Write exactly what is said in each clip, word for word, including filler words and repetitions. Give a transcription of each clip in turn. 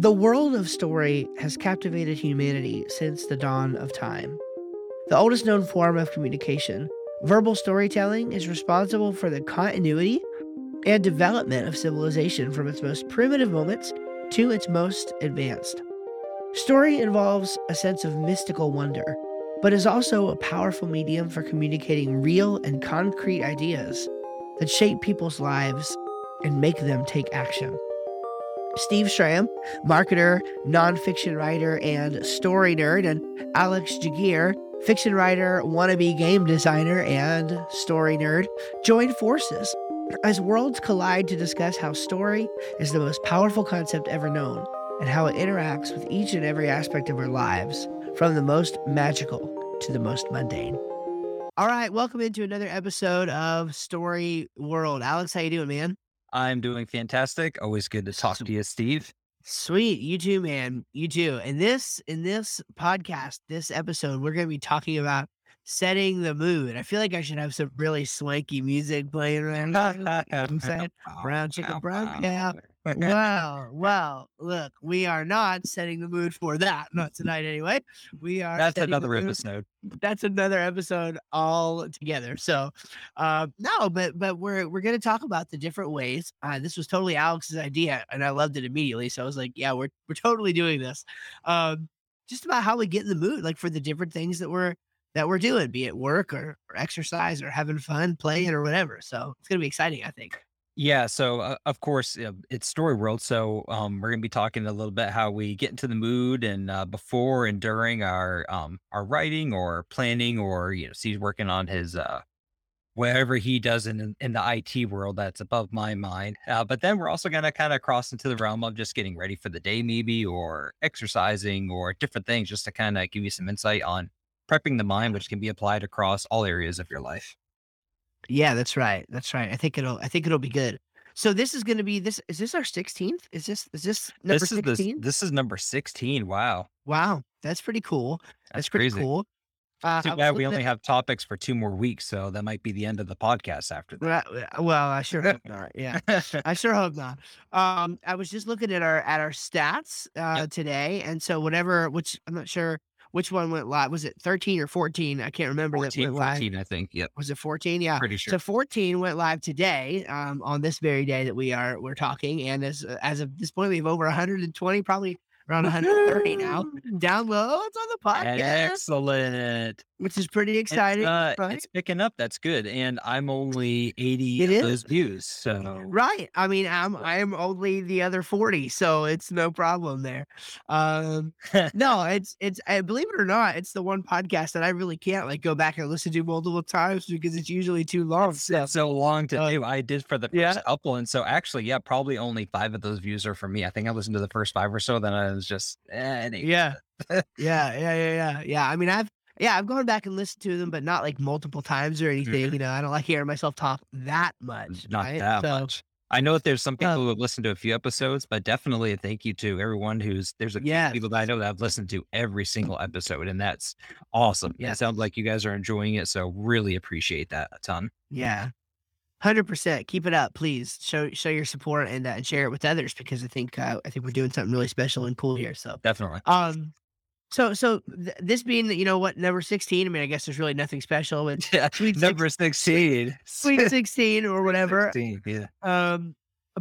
The world of story has captivated humanity since the dawn of time. The oldest known form of communication, verbal storytelling is responsible for the continuity and development of civilization from its most primitive moments to its most advanced. Story involves a sense of mystical wonder, but is also a powerful medium for communicating real and concrete ideas that shape people's lives and make them take action. Steve Schramm, marketer, nonfiction writer, and story nerd, and Alex Jagir, fiction writer, wannabe game designer, and story nerd, joined forces as worlds collide to discuss how story is the most powerful concept ever known and how it interacts with each and every aspect of our lives, from the most magical to the most mundane. All right, welcome into another episode of Story World. Alex, how you doing, man? I'm doing fantastic. Always good to talk to you, Steve. Sweet. You too, man. You too. And this, in this podcast, this episode, we're going to be talking about setting the mood. I feel like I should have some really swanky music playing around. I'm saying, brown chicken, brown cow. Wow. Well, look, we are not setting the mood for that. Not tonight, anyway. We are. That's another episode. That's another episode all together. So, uh, no, but but we're we're going to talk about the different ways. Uh, this was totally Alex's idea, and I loved it immediately. So I was like, yeah, we're we're totally doing this. Um, just about how we get in the mood, like for the different things that we're that we're doing, be it work or, or exercise or having fun, playing or whatever. So it's going to be exciting, I think. Yeah. So uh, of course uh, it's Story World. So um, we're going to be talking a little bit how we get into the mood and uh, before and during our, um, our writing or planning, or, you know, Steve's working on his, uh, whatever he does in, in the I T world that's above my mind. Uh, but then we're also going to kind of cross into the realm of just getting ready for the day, maybe, or exercising or different things, just to kind of give you some insight on prepping the mind, which can be applied across all areas of your life. Yeah, that's right. That's right. I think it'll, I think it'll be good. So this is going to be this, is this our sixteenth? Is this, is this number sixteen? This, this, this is number sixteen. Wow. Wow. That's pretty cool. That's, that's pretty crazy. Cool. Uh, Too bad we only at, have topics for two more weeks. So that might be the end of the podcast after that. Well, I sure hope not. Yeah, I sure hope not. Um, I was just looking at our, at our stats uh, yep. today. And so whatever, which I'm not sure which one went live. Was it thirteen or fourteen? I can't remember. fourteen, that went fourteen, live. I think. Yep. Was it fourteen? Yeah. Pretty sure. So fourteen went live today, um, on this very day that we are, we're talking. And as, as of this point, we have over one hundred twenty, probably around one hundred thirty now downloads on the podcast. Excellent. Which is pretty exciting. It's, uh, right? It's picking up. That's good. And I'm only eighty it of is. those views. So right. I mean, I'm, I'm only the other forty, so it's no problem there. Um, no, it's, it's, I believe it or not, it's the one podcast that I really can't like go back and listen to multiple times because it's usually too long. It's so, so long to uh, do. I did for the first yeah. upload. So actually, yeah, probably only five of those views are for me. I think I listened to the first five or so, then I was just, eh, yeah. yeah, yeah, yeah, yeah, yeah. I mean, I've, Yeah, I've gone back and listened to them, but not like multiple times or anything. You know, I don't like hearing myself talk that much. Not right? that so, much. I know that there's some people um, who have listened to a few episodes, but definitely a thank you to everyone who's, there's a few yeah. people that I know that I've listened to every single episode, and that's awesome. Yeah. It sounds like you guys are enjoying it, so really appreciate that a ton. Yeah, one hundred percent. Keep it up, please. Show show your support and, uh, and share it with others, because I think uh, I think we're doing something really special and cool here. So definitely. Um. So, so th- this being that, you know what, number sixteen, I mean, I guess there's really nothing special with yeah, number sixteen, sweet sixteen or whatever. sixteen, yeah. Um,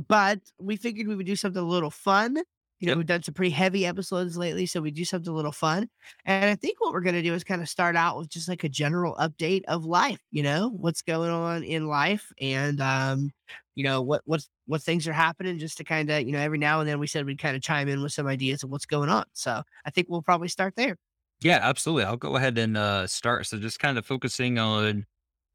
but we figured we would do something a little fun. You yep. know, we've done some pretty heavy episodes lately, so we do something a little fun. And I think what we're going to do is kind of start out with just like a general update of life, you know, what's going on in life and, um, you know, what, what's, what things are happening, just to kind of, you know, every now and then we said we'd kind of chime in with some ideas of what's going on. So I think we'll probably start there. Yeah, absolutely. I'll go ahead and uh, start. So just kind of focusing on,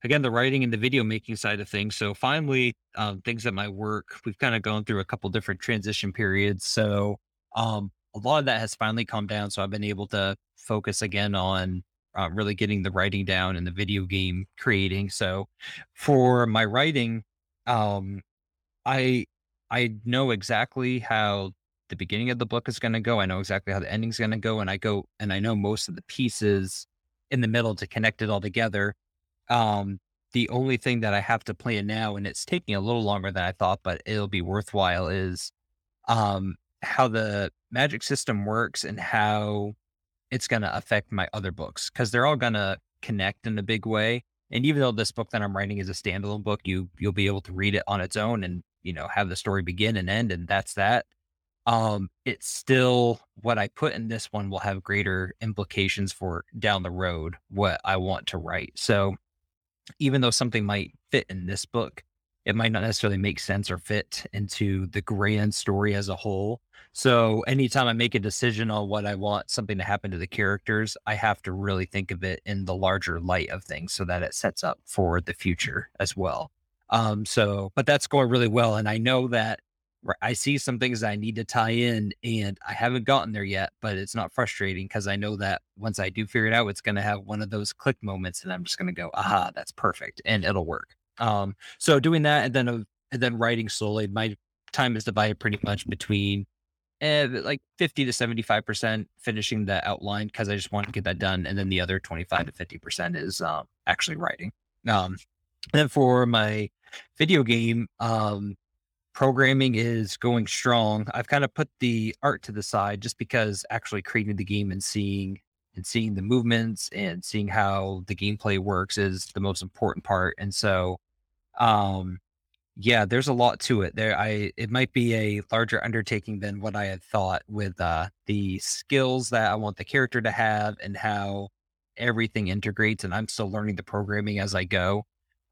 again, the writing and the video making side of things. So finally, um, things at my work, we've kind of gone through a couple different transition periods. So um, a lot of that has finally calmed down. So I've been able to focus again on uh, really getting the writing down and the video game creating. So for my writing, um, I I know exactly how the beginning of the book is going to go. I know exactly how the ending is going to go. And I go and I know most of the pieces in the middle to connect it all together. Um, the only thing that I have to plan now, and it's taking a little longer than I thought, but it'll be worthwhile, is, um, how the magic system works and how it's going to affect my other books, because they're all going to connect in a big way. And even though this book that I'm writing is a standalone book, you, you'll be able to read it on its own and, you know, have the story begin and end. And that's that. Um, it's still what I put in this one will have greater implications for down the road, what I want to write. So even though something might fit in this book, it might not necessarily make sense or fit into the grand story as a whole. So anytime I make a decision on what I want something to happen to the characters, I have to really think of it in the larger light of things so that it sets up for the future as well. Um, so, but that's going really well. And I know that I see some things that I need to tie in, and I haven't gotten there yet, but it's not frustrating because I know that once I do figure it out, it's going to have one of those click moments and I'm just going to go, aha, that's perfect. And it'll work. Um, so doing that and then, uh, and then writing slowly, my time is divided pretty much between eh, like fifty to seventy-five percent finishing the outline, cause I just want to get that done. And then the other twenty-five to fifty percent is, um, actually writing. Um, and then for my video game, um, programming is going strong. I've kind of put the art to the side just because actually creating the game and seeing and seeing the movements and seeing how the gameplay works is the most important part. And so, um, yeah, there's a lot to it there. I, it might be a larger undertaking than what I had thought with, uh, the skills that I want the character to have and how everything integrates. And I'm still learning the programming as I go.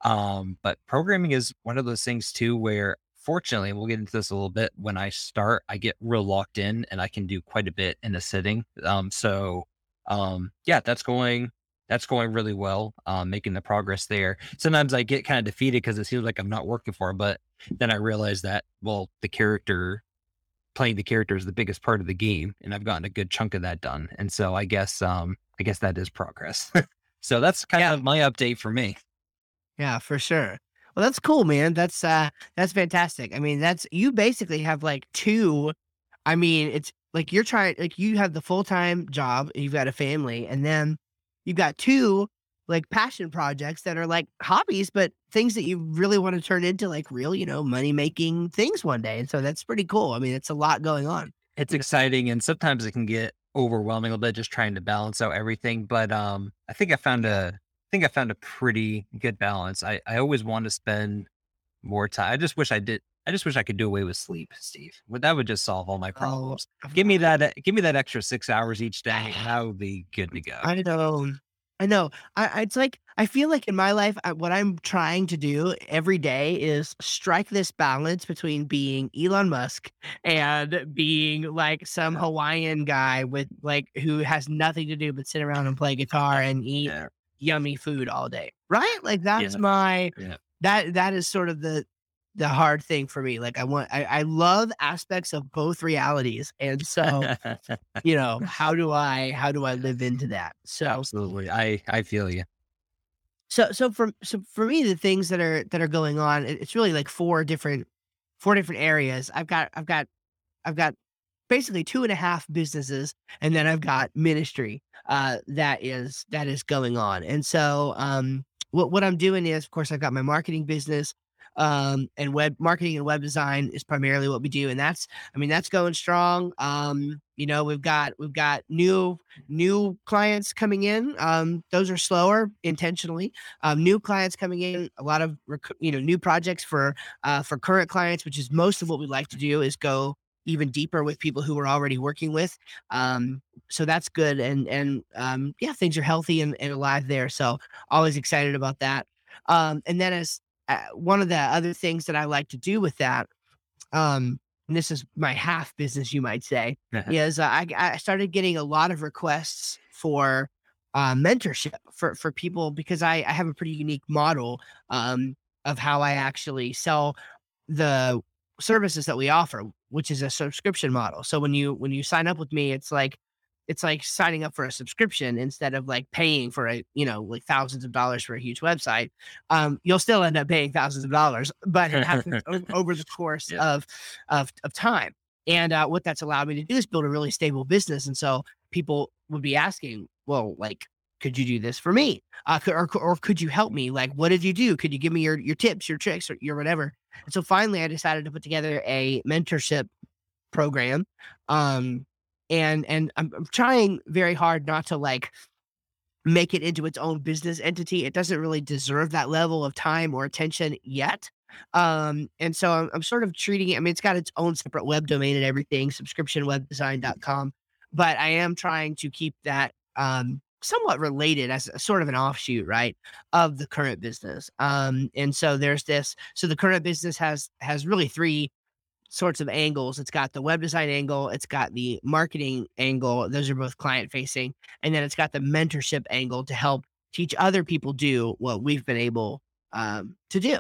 Um, but programming is one of those things too, where fortunately, we'll get into this a little bit. When I start, I get real locked in and I can do quite a bit in a sitting. Um, so, um, yeah, that's going, that's going really well, um, making the progress there. Sometimes I get kind of defeated because it seems like I'm not working for them, but then I realize that, well, the character playing the character is the biggest part of the game, and I've gotten a good chunk of that done. And so I guess, um, I guess that is progress. So that's kind yeah. of my update for me. Yeah, for sure. Well, that's cool, man. That's, uh, that's fantastic. I mean, that's, you basically have like two, I mean, it's like, you're trying, like you have the full-time job, you've got a family, and then you've got two like passion projects that are like hobbies, but things that you really want to turn into like real, you know, money-making things one day. And so that's pretty cool. I mean, it's a lot going on. It's exciting. And sometimes it can get overwhelming a little bit, just trying to balance out everything. But, um, I think I found a, I think I found a pretty good balance. I, I always want to spend more time. I just wish I did. I just wish I could do away with sleep, Steve. That would just solve all my problems. Oh, give me that. Give me that extra six hours each day, and I would be good to go. I know. I know. I, it's like, I feel like in my life, I, what I'm trying to do every day is strike this balance between being Elon Musk and being like some Hawaiian guy with like, who has nothing to do but sit around and play guitar and eat yeah. yummy food all day, right? Like that's yeah. my yeah. that that is sort of the the hard thing for me. Like I want I, I love aspects of both realities, and so you know, how do I how do I live into that? So absolutely, I I feel you. So so for so for me, the things that are that are going on, it's really like four different four different areas. I've got I've got I've got basically two and a half businesses, and then I've got ministry. Uh, that is, that is going on. And so, um, what, what I'm doing is, of course, I've got my marketing business, um, and web marketing and web design is primarily what we do. And that's, I mean, that's going strong. Um, you know, we've got, we've got new, new clients coming in. Um, those are slower intentionally, um, new clients coming in, a lot of, rec- you know, new projects for, uh, for current clients, which is most of what we like to do is go even deeper with people who we're already working with. Um, so that's good. And, and, um, yeah, things are healthy and, and alive there. So always excited about that. Um, and then as uh, one of the other things that I like to do with that, um, and this is my half business, you might say, uh-huh. is uh, I, I started getting a lot of requests for, uh, mentorship for, for people, because I, I have a pretty unique model, um, of how I actually sell the services that we offer, which is a subscription model. So when you, when you sign up with me, it's like, it's like signing up for a subscription instead of like paying for a, you know, like thousands of dollars for a huge website. Um, you'll still end up paying thousands of dollars, but it happens over the course yeah. of, of, of time. And uh, what that's allowed me to do is build a really stable business. And so people would be asking, well, like, could you do this for me? Uh, or, or could you help me? Like, what did you do? Could you give me your, your tips, your tricks, or your whatever? And so finally I decided to put together a mentorship program. Um, and, and I'm, I'm trying very hard not to like make it into its own business entity. It doesn't really deserve that level of time or attention yet. Um, and so I'm, I'm sort of treating it, I mean, it's got its own separate web domain and everything, subscription web design dot com, but I am trying to keep that, um, somewhat related as a, sort of an offshoot, right, of the current business. Um, and so there's this, so the current business has, has really three sorts of angles. It's got the web design angle, it's got the marketing angle. Those are both client facing. And then it's got the mentorship angle to help teach other people do what we've been able, um, to do.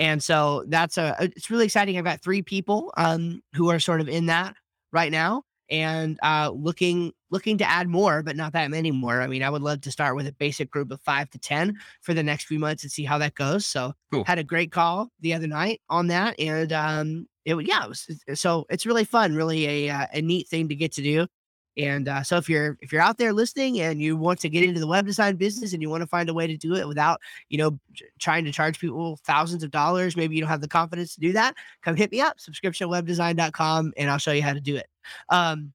And so that's a, it's really exciting. I've got three people, um, who are sort of in that right now and, uh, looking, looking to add more, but not that many more. I mean, I would love to start with a basic group of five to ten for the next few months and see how that goes. So cool. Had a great call the other night on that. And, um, it yeah, it was, so it's really fun, really a, a neat thing to get to do. And, uh, so if you're, if you're out there listening and you want to get into the web design business and you want to find a way to do it without, you know, trying to charge people thousands of dollars, maybe you don't have the confidence to do that, come hit me up, subscription web design dot com, and I'll show you how to do it. Um,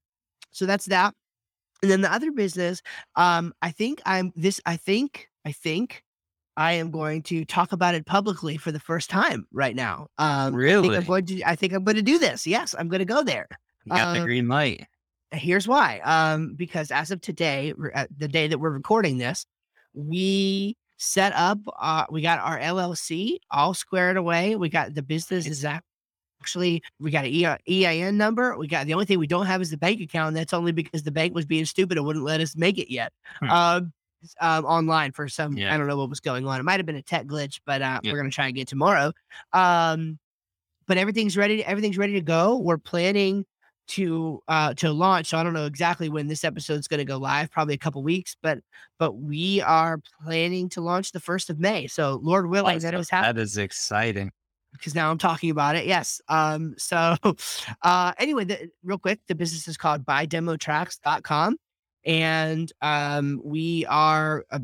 so that's that. And then the other business, um, I think I'm this, I think, I think I am going to talk about it publicly for the first time right now. Um, really? I think I'm going to, I think I'm going to do this. Yes. I'm going to go there. You got um, the green light. Here's why, um, because as of today, the day that we're recording this, we set up, uh, we got our L L C all squared away. We got the business is actually, we got an E I N number. We got, the only thing we don't have is the bank account. And that's only because the bank was being stupid and wouldn't let us make it yet. Hmm. Um, um, online for some, yeah. I don't know what was going on. It might've been a tech glitch, but, uh, yeah. we're going to try and get tomorrow. Um, but everything's ready. Everything's ready to go. We're planning to uh to launch. So I don't know exactly when this episode is going to go live, probably a couple weeks, but but we are planning to launch the first of May. So Lord willing, that is happening. That is exciting. Because now I'm talking about it. Yes. Um so uh anyway, the, real quick, the business is called buy demo tracks dot com, and um we are uh,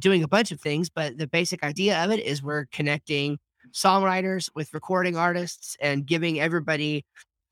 doing a bunch of things, but the basic idea of it is we're connecting songwriters with recording artists and giving everybody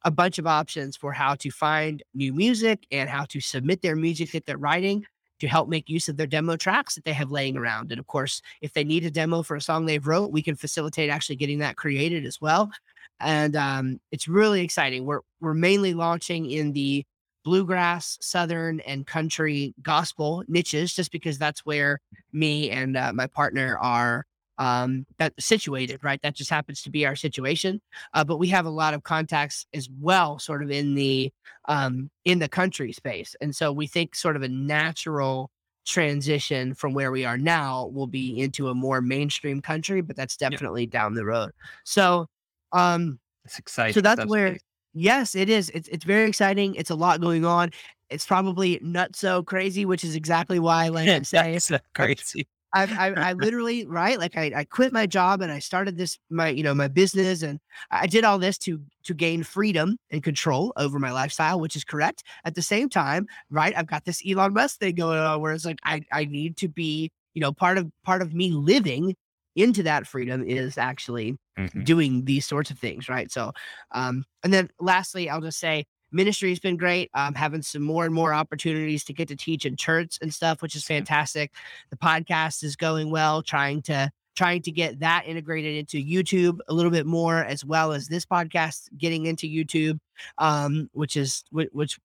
a bunch of options for how to find new music and how to submit their music that they're writing to help make use of their demo tracks that they have laying around. And of course, if they need a demo for a song they've wrote, we can facilitate actually getting that created as well. And um, it's really exciting. We're we're mainly launching in the bluegrass, southern, and country gospel niches, just because that's where me and uh, my partner are um that's situated, right? That just happens to be our situation. Uh, but we have a lot of contacts as well, sort of in the um in the country space. And so we think sort of a natural transition from where we are now will be into a more mainstream country, but that's definitely yep. down the road. So um it's exciting. So that's, that's where great. Yes, it is. It's it's very exciting. It's a lot going on. It's probably not so crazy, which is exactly why like I'm saying it's not crazy. I, I, I literally, right. Like I, I quit my job and I started this, my, you know, my business, and I did all this to, to gain freedom and control over my lifestyle, which is correct. At the same time, right. I've got this Elon Musk thing going on where it's like, I, I need to be, you know, part of, part of me living into that freedom is actually mm-hmm. doing these sorts of things. Right. So, um, and then lastly, I'll just say, ministry has been great. I'm having some more and more opportunities to get to teach in church and stuff, which is fantastic. The podcast is going well, trying to trying to get that integrated into YouTube a little bit more, as well as this podcast getting into YouTube, um, which is, which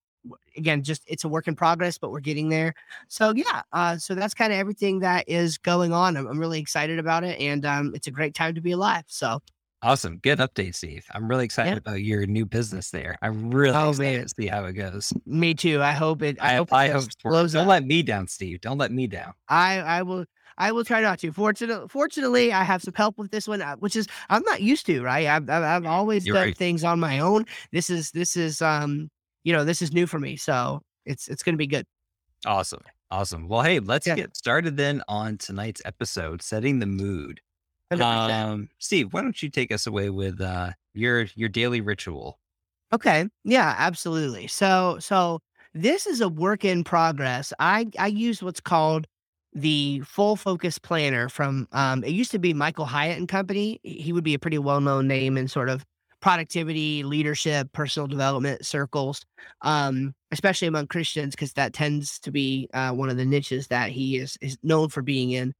again, just it's a work in progress, but we're getting there. So yeah, uh, so that's kind of everything that is going on. I'm, I'm really excited about it, and um, it's a great time to be alive. So. Awesome. Good update, Steve. I'm really excited yeah. about your new business there. I'm really oh, excited man. to see how it goes. Me too. I hope it, I, I hope, I it hope blows Don't up. let me down, Steve. Don't let me down. I, I will, I will try not to. Fortunately, fortunately, I have some help with this one, which is, I'm not used to, right? I've, I've always You're done right. things on my own. This is, this is, um, you know, this is new for me. So it's, it's going to be good. Awesome. Awesome. Well, hey, let's yeah. get started then on tonight's episode, setting the mood. Um, Steve, why don't you take us away with, uh, your, your daily ritual? Okay. Yeah, absolutely. So, so this is a work in progress. I, I use what's called the Full Focus planner from, um, it used to be Michael Hyatt and Company. He would be a pretty well-known name in sort of productivity, leadership, personal development circles, um, especially among Christians, because that tends to be uh, one of the niches that he is, is known for being in.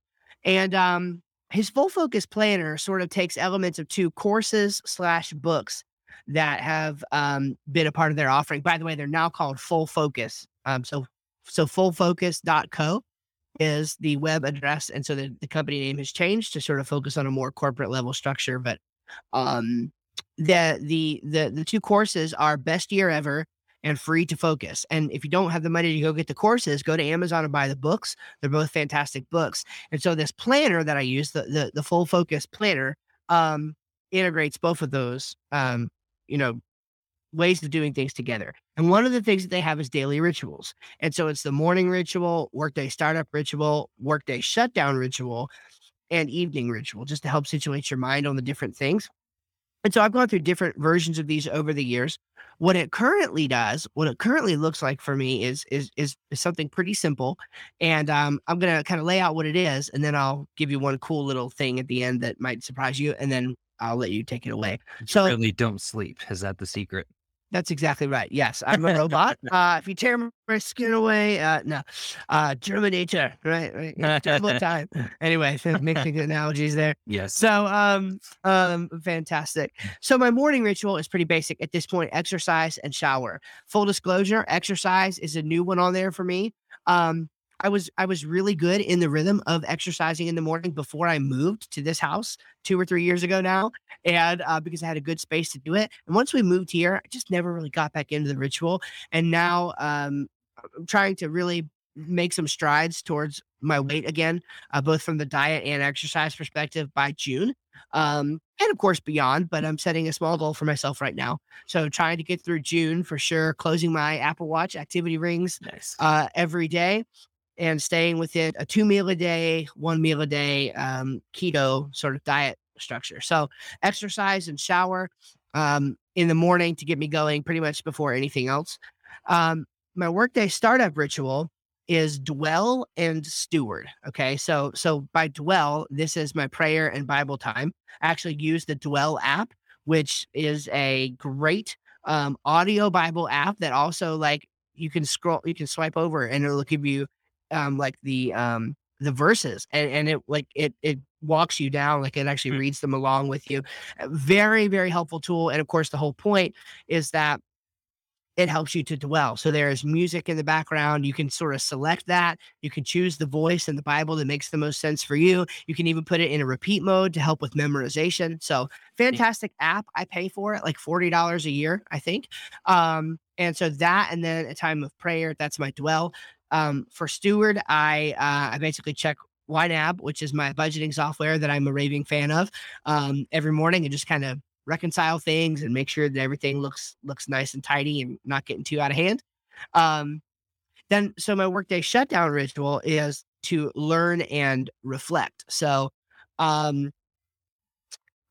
And um, his Full Focus planner sort of takes elements of two courses slash books that have um, been a part of their offering. By the way, they're now called Full Focus. Um, so so full focus dot co is the web address. And so the, the company name has changed to sort of focus on a more corporate level structure. But um, the, the the the two courses are Best Year Ever and Free to Focus. And if you don't have the money to go get the courses, go to Amazon and buy the books. They're both fantastic books. And so this planner that I use, the the, the Full Focus planner, um, integrates both of those, um, you know, ways of doing things together. And one of the things that they have is daily rituals. And so it's the morning ritual, workday startup ritual, workday shutdown ritual, and evening ritual, just to help situate your mind on the different things. And so I've gone through different versions of these over the years. What it currently does, what it currently looks like for me is is is, is something pretty simple. And um, I'm going to kind of lay out what it is, and then I'll give you one cool little thing at the end that might surprise you, and then I'll let you take it away. You so really don't sleep. Is that the secret? That's exactly right. Yes, I'm a robot. Uh, if you tear my skin away, uh, no, uh, Germinator, right? right. Terrible time. Anyway, making analogies there. Yes. So, um, um, fantastic. So my morning ritual is pretty basic at this point: exercise and shower. Full disclosure: exercise is a new one on there for me. Um, I was I was really good in the rhythm of exercising in the morning before I moved to this house two or three years ago now, and uh, because I had a good space to do it. And once we moved here, I just never really got back into the ritual. And now um, I'm trying to really make some strides towards my weight again, uh, both from the diet and exercise perspective by June, um, and of course beyond. But I'm setting a small goal for myself right now. So trying to get through June for sure, closing my Apple Watch activity rings nice. uh, every day. And staying within a two meal a day, one meal a day, um, keto sort of diet structure. So exercise and shower um, in the morning to get me going pretty much before anything else. Um, my workday startup ritual is dwell and steward. Okay. So, so by dwell, this is my prayer and Bible time. I actually use the Dwell app, which is a great um, audio Bible app that also like you can scroll, you can swipe over and it'll give you um, like the, um, the verses and, and it like, it, it walks you down. Like it actually mm-hmm. reads them along with you. Very, very helpful tool. And of course the whole point is that it helps you to dwell. So there is music in the background. You can sort of select that. You can choose the voice in the Bible that makes the most sense for you. You can even put it in a repeat mode to help with memorization. So fantastic mm-hmm. app. I pay for it like forty dollars a year, I think. Um, and so that, and then a time of prayer, that's my dwell. Um, for steward, I, uh, I basically check Y NAB, which is my budgeting software that I'm a raving fan of, um, every morning and just kind of reconcile things and make sure that everything looks, looks nice and tidy and not getting too out of hand. Um, then, so my workday shutdown ritual is to learn and reflect. So, um,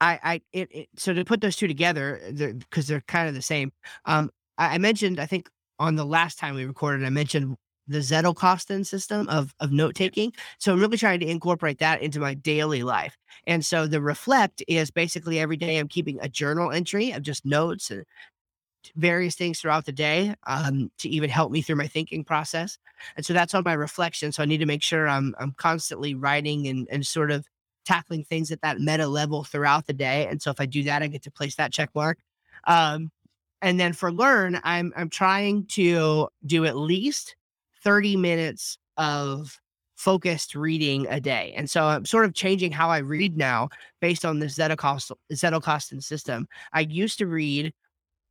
I, I, it, it so to put those two together, they're, cause they're kind of the same. Um, I, I mentioned, I think on the last time we recorded, I mentioned the Zettelkasten system of, of note-taking. So I'm really trying to incorporate that into my daily life. And so the reflect is basically every day I'm keeping a journal entry of just notes and various things throughout the day um, to even help me through my thinking process. And so that's on my reflection. So I need to make sure I'm I'm constantly writing and, and sort of tackling things at that meta level throughout the day. And so if I do that, I get to place that check mark. Um, and then for learn, I'm I'm trying to do at least thirty minutes of focused reading a day. And so I'm sort of changing how I read now based on this Zettelkasten system. I used to read,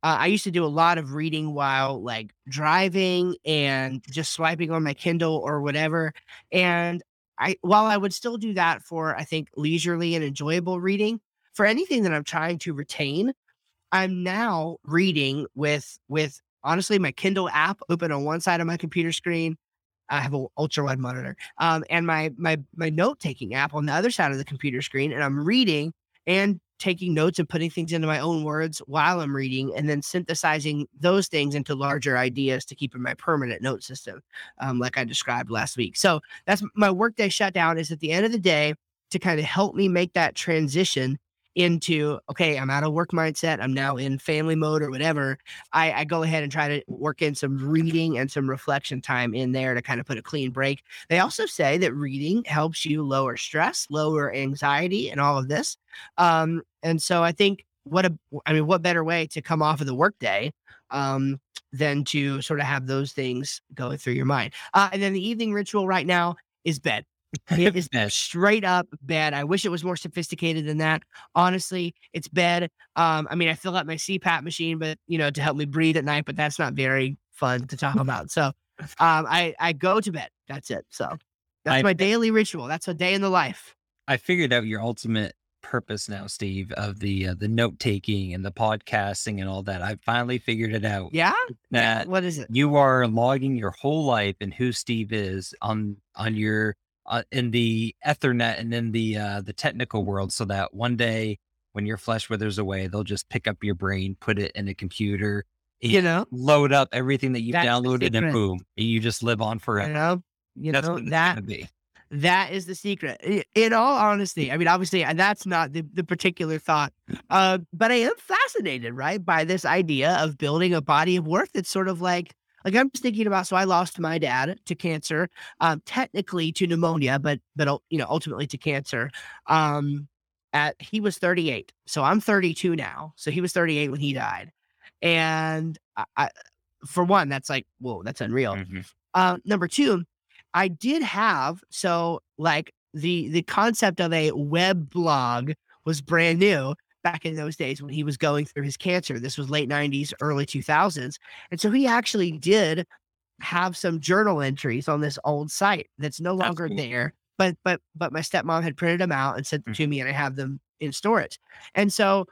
uh, I used to do a lot of reading while like driving and just swiping on my Kindle or whatever. And I, while I would still do that for, I think, leisurely and enjoyable reading, for anything that I'm trying to retain, I'm now reading with, with, honestly, my Kindle app open on one side of my computer screen. I have an ultra wide monitor, um, and my my my note taking app on the other side of the computer screen. And I'm reading and taking notes and putting things into my own words while I'm reading, and then synthesizing those things into larger ideas to keep in my permanent note system, um, like I described last week. So that's my workday shutdown. Is at the end of the day to kind of help me make that transition into, okay, I'm out of work mindset, I'm now in family mode or whatever, I, I go ahead and try to work in some reading and some reflection time in there to kind of put a clean break. They also say that reading helps you lower stress, lower anxiety, and all of this. Um, and so I think what a, I mean, what better way to come off of the workday um, than to sort of have those things go through your mind. Uh, and then the evening ritual right now is bed. It is straight up bed. I wish it was more sophisticated than that. Honestly, it's bed. Um, I mean, I fill up my C PAP machine, but you know, to help me breathe at night, but that's not very fun to talk about. So um, I, I go to bed. That's it. So that's I, my daily ritual. That's a day in the life. I figured out your ultimate purpose now, Steve, of the, uh, the note taking and the podcasting and all that. I finally figured it out. Yeah. That what is it? You are logging your whole life and who Steve is on, on your, Uh, in the Ethernet and in the uh, the technical world, so that one day when your flesh withers away, they'll just pick up your brain, put it in a computer, you know, load up everything that you've downloaded, and boom, you just live on forever. You know, you that's know what that that is the secret. In all honesty, I mean, obviously, that's not the, the particular thought, uh, but I am fascinated, right, by this idea of building a body of work that's sort of like. Like I'm just thinking about, so I lost my dad to cancer, um, technically to pneumonia, but, but, you know, ultimately to cancer, um, at, he was thirty-eight. So I'm thirty-two now. So he was thirty-eight when he died. And I, I for one, that's like, whoa, that's unreal. Mm-hmm. Uh, number two, I did have, so like the, the concept of a web blog was brand new. Back in those days when he was going through his cancer. This was late nineties, early two thousands. And so he actually did have some journal entries on this old site that's no that's longer cool. there. But but but my stepmom had printed them out and sent them mm-hmm. to me, and I have them in storage. And so,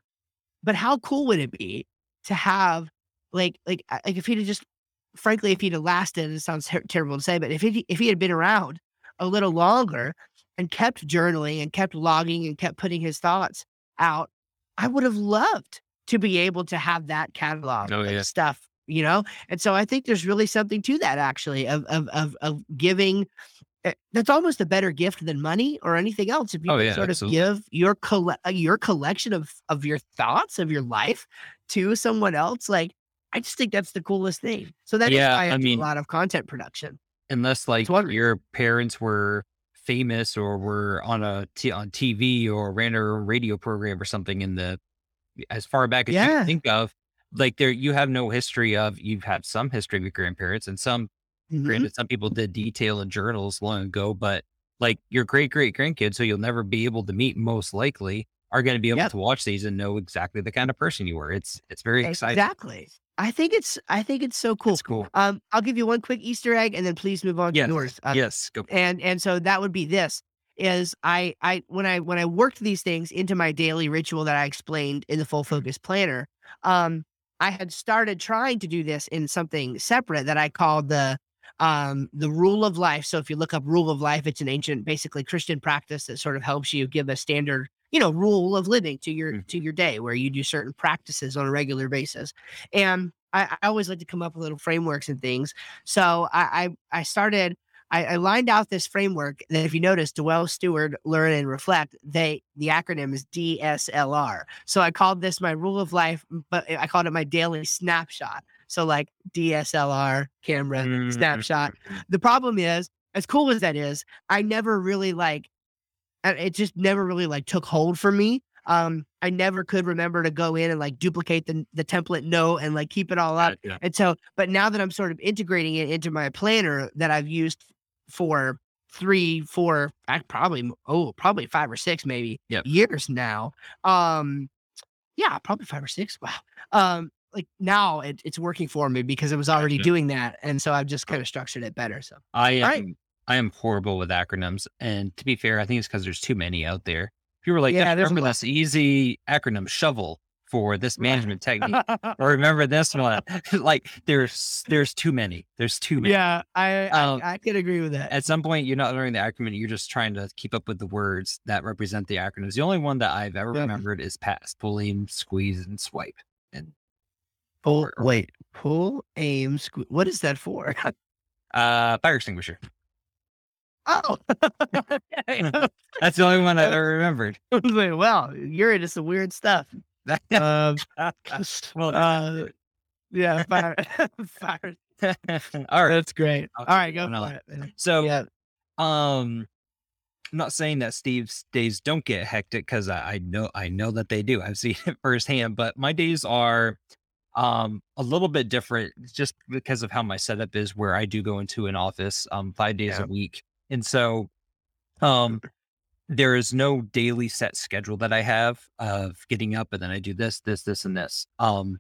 but how cool would it be to have like like like if he'd have just frankly, if he'd have lasted, it sounds ter- terrible to say, but if he if he had been around a little longer and kept journaling and kept logging and kept putting his thoughts out. I would have loved to be able to have that catalog oh, yeah. of stuff, you know? And so I think there's really something to that actually of, of, of, of giving. That's almost a better gift than money or anything else. If you oh, yeah, sort absolutely. Of give your, coll- your collection of, of your thoughts of your life to someone else. Like, I just think that's the coolest thing. So that yeah, is why I, I mean, do a lot of content production. Unless like your parents were famous or were on a t- on T V or ran a radio program or something in the as far back as yeah. you can think of, like there you have no history of. You've had some history of your grandparents and some mm-hmm. granted some people did detail in journals long ago, but like your great great grandkids, who you'll never be able to meet most likely, are going to be able yep. to watch these and know exactly the kind of person you were. It's it's very exciting. Exactly. I think it's, I think it's so cool. It's cool. Um, I'll give you one quick Easter egg and then please move on yes. to yours. Um, yes. Go. And, and so that would be this is I, I, when I, when I worked these things into my daily ritual that I explained in the Full Focus Planner, um, I had started trying to do this in something separate that I called the, um, the rule of life. So if you look up rule of life, it's an ancient, basically Christian practice that sort of helps you give a standard you know, rule of living to your, to your day where you do certain practices on a regular basis. And I, I always like to come up with little frameworks and things. So I, I, I started, I, I lined out this framework that if you notice, Dwell, Steward, Learn, and Reflect, they, the acronym is D S L R. So I called this my rule of life, but I called it my daily snapshot. So like D S L R camera mm-hmm. snapshot. The problem is, as cool as that is, I never really like, and it just never really like took hold for me. Um, I never could remember to go in and like duplicate the the template no, and like keep it all up. Yeah. And so, but now that I'm sort of integrating it into my planner that I've used for three, four, I probably, oh, probably five or six maybe yep. years now. Um, yeah, probably five or six. Wow. Um, like now it, it's working for me because I was already gotcha. Doing that. And so I've just kind of structured it better. So I um, all right. I am horrible with acronyms. And to be fair, I think it's because there's too many out there. People are like, yeah, yeah remember this easy acronym shovel for this management technique or remember this one. Like there's, there's too many, there's too many. Yeah. I, um, I, I could agree with that. At some point you're not learning the acronym. You're just trying to keep up with the words that represent the acronyms. The only one that I've ever yeah. remembered is pass, pull, aim, squeeze, and swipe. And pull, or, or, wait, pull, aim, squeeze. What is that for? uh, fire extinguisher. Oh, that's the only one I ever remembered. Well, you're into some weird stuff. uh, well, uh, yeah, fire, fire. All right, that's great. All right, go for it. So, yeah. um, I'm not saying that Steve's days don't get hectic, because I, I know I know that they do. I've seen it firsthand. But my days are um a little bit different, just because of how my setup is, where I do go into an office um five days yeah. a week. And so um there is no daily set schedule that I have of getting up and then I do this, this, this, and this. Um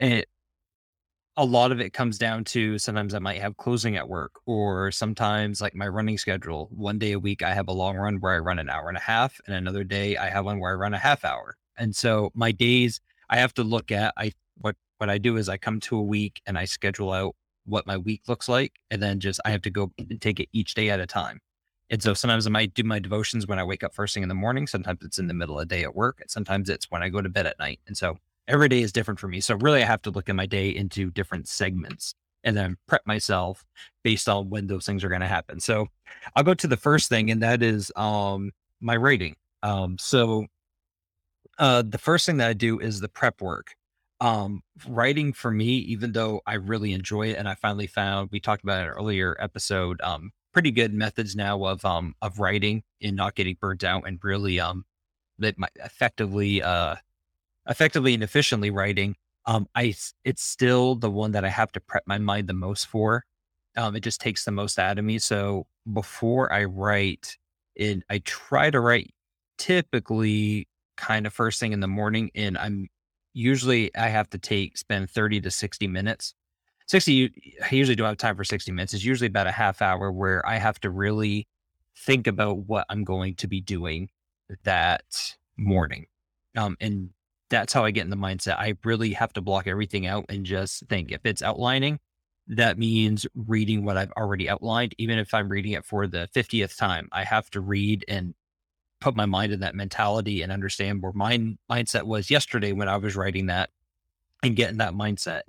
and it, a lot of it comes down to, sometimes I might have closing at work, or sometimes like my running schedule. One day a week, I have a long run where I run an hour and a half, and another day I have one where I run a half hour. And so my days I have to look at, I what what I do is I come to a week and I schedule out what my week looks like, and then just I have to go and take it each day at a time. And so sometimes I might do my devotions when I wake up first thing in the morning. Sometimes it's in the middle of the day at work, and sometimes it's when I go to bed at night. And so every day is different for me. So really I have to look at my day into different segments and then prep myself based on when those things are going to happen. So I'll go to the first thing, and that is um, my writing. Um, so uh, the first thing that I do is the prep work. Um, writing for me, even though I really enjoy it, and I finally found, we talked about it in an earlier episode, um, pretty good methods now of, um, of writing and not getting burnt out, and really, um, that might effectively, uh, effectively and efficiently writing. Um, I, it's still the one that I have to prep my mind the most for. Um, it just takes the most out of me. So before I write it, I try to write typically kind of first thing in the morning, and I'm, usually I have to take, spend thirty to sixty minutes. sixty, I usually don't have time for sixty minutes. It's usually about a half hour where I have to really think about what I'm going to be doing that morning. Um, and that's how I get in the mindset. I really have to block everything out and just think. If it's outlining, that means reading what I've already outlined. Even if I'm reading it for the fiftieth time, I have to read and put my mind in that mentality and understand where my mindset was yesterday when I was writing that, and get in that mindset.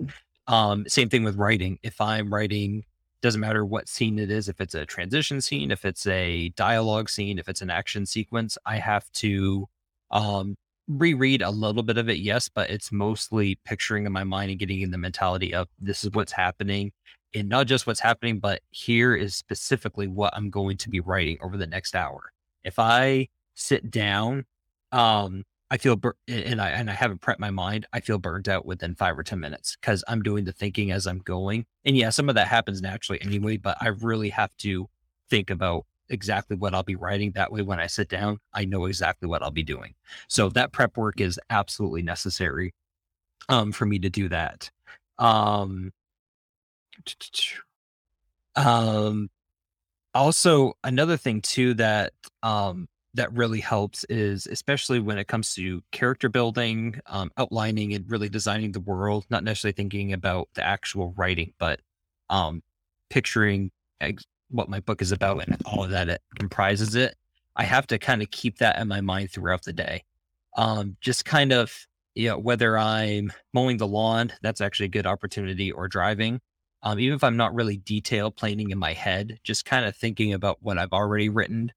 Um, same thing with writing. If I'm writing, doesn't matter what scene it is, if it's a transition scene, if it's a dialogue scene, if it's an action sequence, I have to um, reread a little bit of it. Yes, but it's mostly picturing in my mind and getting in the mentality of, this is what's happening, and not just what's happening, but here is specifically what I'm going to be writing over the next hour. If I sit down, um, I feel, bur- and I, and I haven't prepped my mind, I feel burned out within five or ten minutes, because I'm doing the thinking as I'm going. And yeah, some of that happens naturally anyway, but I really have to think about exactly what I'll be writing. That way, when I sit down, I know exactly what I'll be doing. So that prep work is absolutely necessary, um, for me to do that. Um, um, also another thing too, that, um, that really helps is, especially when it comes to character building, um, outlining and really designing the world, not necessarily thinking about the actual writing, but um, picturing ex- what my book is about and all of that it comprises it. I have to kind of keep that in my mind throughout the day. Um, just kind of, you know, whether I'm mowing the lawn, that's actually a good opportunity, or driving. Um, even if I'm not really detail planning in my head, just kind of thinking about what I've already written,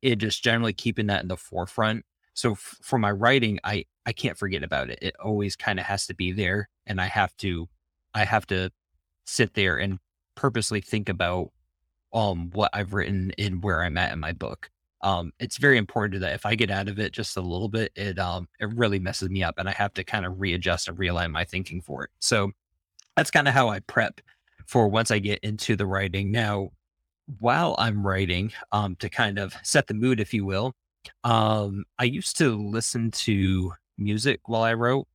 it just generally keeping that in the forefront. So f- for my writing, I, I can't forget about it. It always kind of has to be there, and I have to, I have to sit there and purposely think about, um, what I've written and where I'm at in my book. Um, it's very important to that. If I get out of it just a little bit, it, um, it really messes me up, and I have to kind of readjust and realign my thinking for it. So that's kind of how I prep for once I get into the writing. Now, while I'm writing, um, to kind of set the mood, if you will, um, I used to listen to music while I wrote.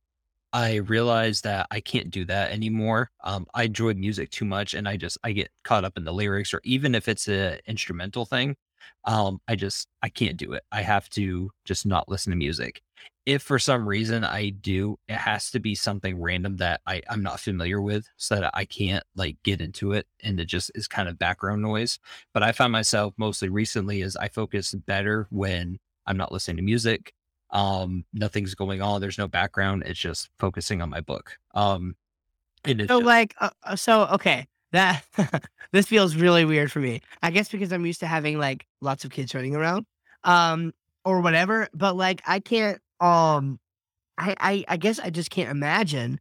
I realized that I can't do that anymore. Um, I enjoy music too much, and I just, I get caught up in the lyrics, or even if it's a instrumental thing, um, I just, I can't do it. I have to just not listen to music. If for some reason I do, it has to be something random that I, I'm not familiar with, so that I can't like get into it, and it just is kind of background noise. But I found myself mostly recently is I focus better when I'm not listening to music. Um, nothing's going on. There's no background. It's just focusing on my book. Um, and it's so just- like, uh, so, okay. that this feels really weird for me. I guess because I'm used to having like lots of kids running around, um, or whatever. But like, I can't, um, I, I, I guess I just can't imagine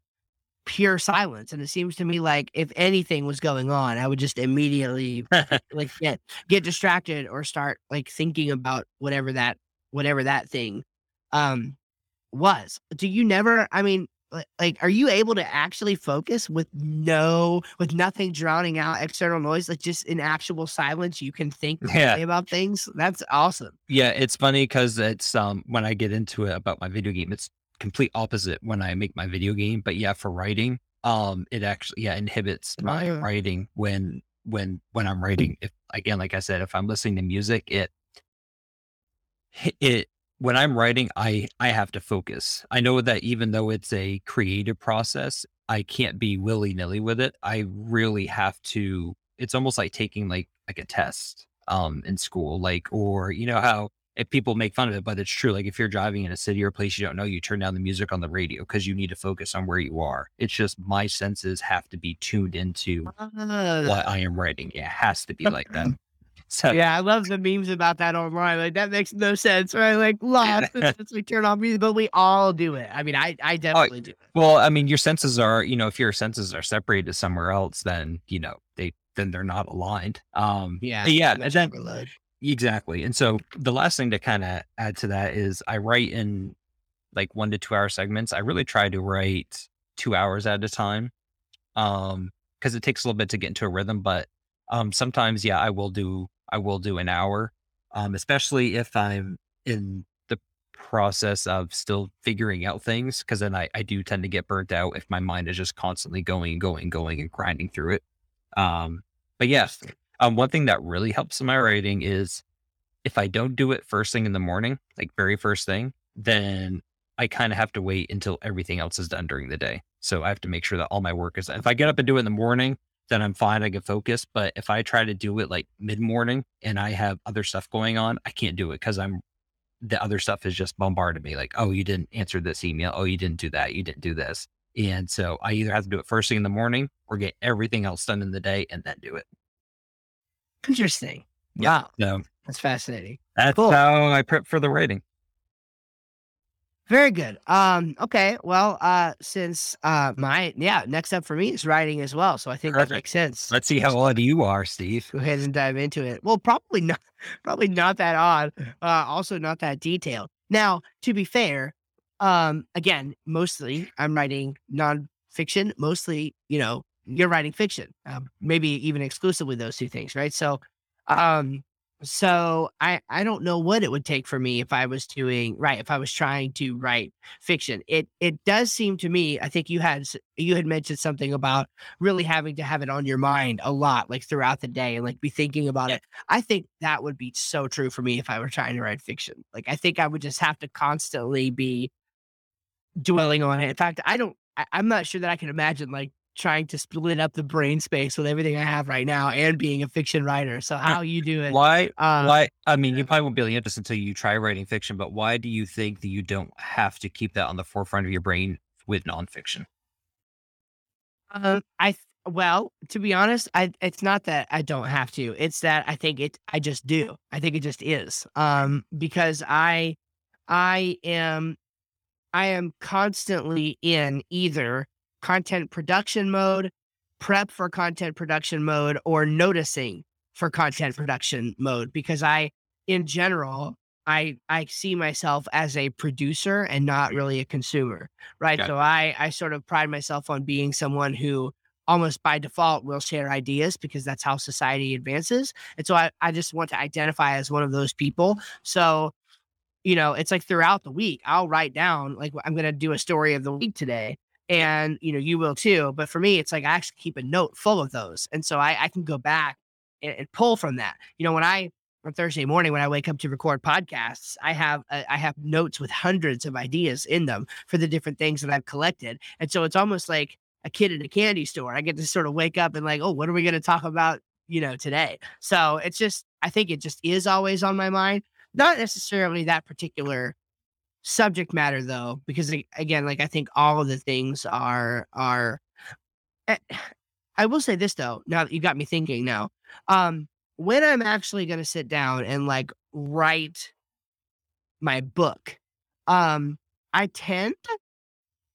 pure silence. And it seems to me like if anything was going on, I would just immediately like get, get distracted or start like thinking about whatever that, whatever that thing, um, was. Do you never, I mean, like, are you able to actually focus with no, with nothing drowning out external noise, like just in actual silence, you can think yeah. about things? That's awesome. Yeah. It's funny. Cause it's, um, when I get into it about my video game, it's complete opposite when I make my video game, but yeah, for writing, um, it actually, yeah, inhibits my uh-huh. writing when, when, when I'm writing. If again, like I said, if I'm listening to music, it, it, when I'm writing, I, I have to focus. I know that even though it's a creative process, I can't be willy nilly with it. I really have to, it's almost like taking like, like a test, um, in school, like, or, you know, how if people make fun of it, but it's true. Like if you're driving in a city or a place you don't know, you turn down the music on the radio because you need to focus on where you are. It's just my senses have to be tuned into uh, what I am writing. It has to be like that. So, yeah, I love the memes about that online. Like that makes no sense, right? Like, lost since we turn off music, but we all do it. I mean, I, I definitely oh, do it. Well, I mean, your senses are, you know, if your senses are separated somewhere else, then you know they then they're not aligned. Um, yeah, yeah, and then, exactly. And so the last thing to kind of add to that is I write in like one to two hour segments. I really try to write two hours at a time, um, because it takes a little bit to get into a rhythm. But um, sometimes, yeah, I will do. I will do an hour, um, especially if I'm in the process of still figuring out things. Cause then I, I do tend to get burnt out if my mind is just constantly going, going, going and grinding through it. Um, but yes, um, one thing that really helps in my writing is if I don't do it first thing in the morning, like very first thing, then I kind of have to wait until everything else is done during the day. So I have to make sure that all my work is done. If I get up and do it in the morning, then I'm fine. I can focus. But if I try to do it like mid morning and I have other stuff going on, I can't do it because I'm the other stuff is just bombarding me. Like, oh, you didn't answer this email. Oh, you didn't do that. You didn't do this. And so I either have to do it first thing in the morning or get everything else done in the day and then do it. Interesting. Yeah. Wow. So that's fascinating. That's cool. How I prep for the writing. Very good. Um, okay. Well, uh, since, uh, my, yeah, next up for me is writing as well. So I think Perfect. That makes sense. Let's see how odd you are, Steve. Go ahead and dive into it. Well, probably not, probably not that odd. Uh, also not that detailed. Now, to be fair, um, again, mostly I'm writing nonfiction, mostly, you know, you're writing fiction, um, maybe even exclusively those two things. Right. So, um, So I, I don't know what it would take for me if I was doing, right. If I was trying to write fiction, it, it does seem to me, I think you had, you had mentioned something about really having to have it on your mind a lot, like throughout the day and like be thinking about yeah. it. I think that would be so true for me if I were trying to write fiction. Like, I think I would just have to constantly be dwelling on it. In fact, I don't, I, I'm not sure that I can imagine like trying to split up the brain space with everything I have right now and being a fiction writer. So how you do it? Why? Um, why? I mean, you probably won't be able to get this until you try writing fiction, but why do you think that you don't have to keep that on the forefront of your brain with nonfiction? Um, I, well, to be honest, I, it's not that I don't have to, it's that I think it, I just do. I think it just is, um, because I, I am, I am constantly in either content production mode, prep for content production mode, or noticing for content production mode. Because I, in general, I, I see myself as a producer and not really a consumer, right? Yeah. So I, I sort of pride myself on being someone who almost by default will share ideas because that's how society advances. And so I, I just want to identify as one of those people. So, you know, it's like throughout the week, I'll write down, like, I'm going to do a story of the week today. And, you know, you will too. But for me, it's like, I actually keep a note full of those. And so I, I can go back and, and pull from that. You know, when I, on Thursday morning, when I wake up to record podcasts, I have, a, I have notes with hundreds of ideas in them for the different things that I've collected. And so it's almost like a kid in a candy store. I get to sort of wake up and like, oh, what are we going to talk about, you know, today? So it's just, I think it just is always on my mind. Not necessarily that particular subject matter though, because again, like I think all of the things are, are, I will say this though, now that you got me thinking now, um, when I'm actually going to sit down and like write my book, um, I tend,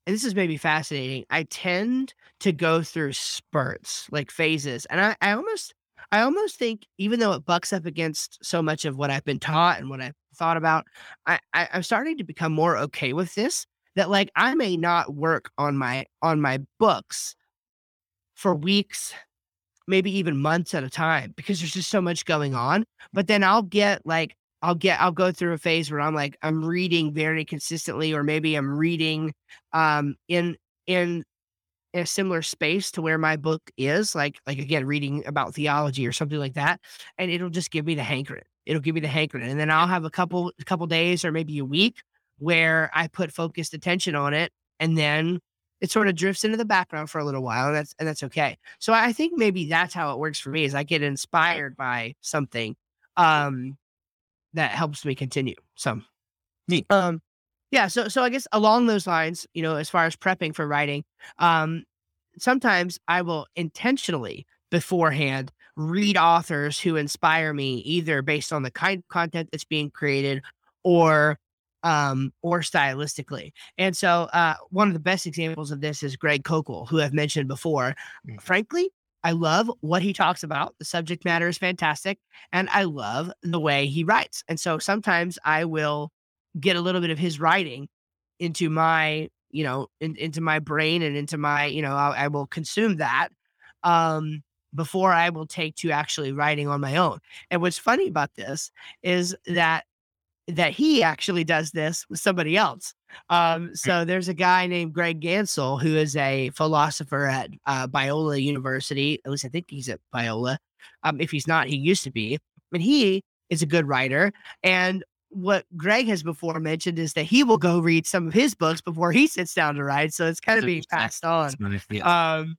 and this is maybe fascinating, I tend to go through spurts, like phases. And I, I almost, I almost think, even though it bucks up against so much of what I've been taught and what I've thought about, I, I, I'm starting to become more okay with this, that like, I may not work on my, on my books for weeks, maybe even months at a time, because there's just so much going on. But then I'll get like, I'll get, I'll go through a phase where I'm like, I'm reading very consistently, or maybe I'm reading um, in, in, in a similar space to where my book is, like, like again, reading about theology or something like that. And it'll just give me the hankering. It'll give me the hankering. And then I'll have a couple, a couple days or maybe a week where I put focused attention on it. And then it sort of drifts into the background for a little while, and that's, and that's okay. So I think maybe that's how it works for me, is I get inspired by something um, that helps me continue. So, neat. Um, yeah. So, so I guess along those lines, you know, as far as prepping for writing, um, sometimes I will intentionally beforehand read authors who inspire me, either based on the kind of content that's being created, or Um, or stylistically. And so uh, one of the best examples of this is Greg Kokel, who I've mentioned before. Mm. Frankly, I love what he talks about. The subject matter is fantastic, and I love the way he writes. And so sometimes I will get a little bit of his writing into my, you know, in, into my brain and into my, you know, I, I will consume that um, before I will take to actually writing on my own. And what's funny about this is that that he actually does this with somebody else. Um, so there's a guy named Greg Gansel, who is a philosopher at uh, Biola University. At least I think he's at Biola. Um, if he's not, he used to be. And he is a good writer. And what Greg has before mentioned is that he will go read some of his books before he sits down to write. So it's kind of being passed on. Um,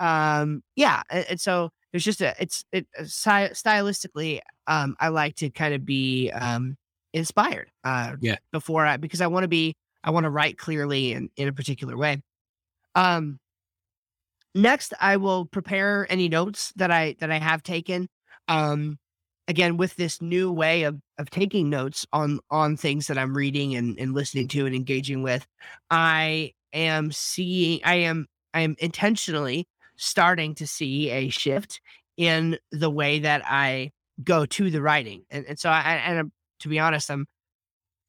um, yeah. And, and so there's just a, it's it, stylistically, um, I like to kind of be, um, inspired uh yeah. before I, because I want to be, I want to write clearly and in a particular way. Um, next I will prepare any notes that I, that I have taken. Um, again, with this new way of, of taking notes on, on things that I'm reading and, and listening to and engaging with, I am seeing, I am, I am intentionally starting to see a shift in the way that I go to the writing. And, and so I, and I'm, to be honest, I'm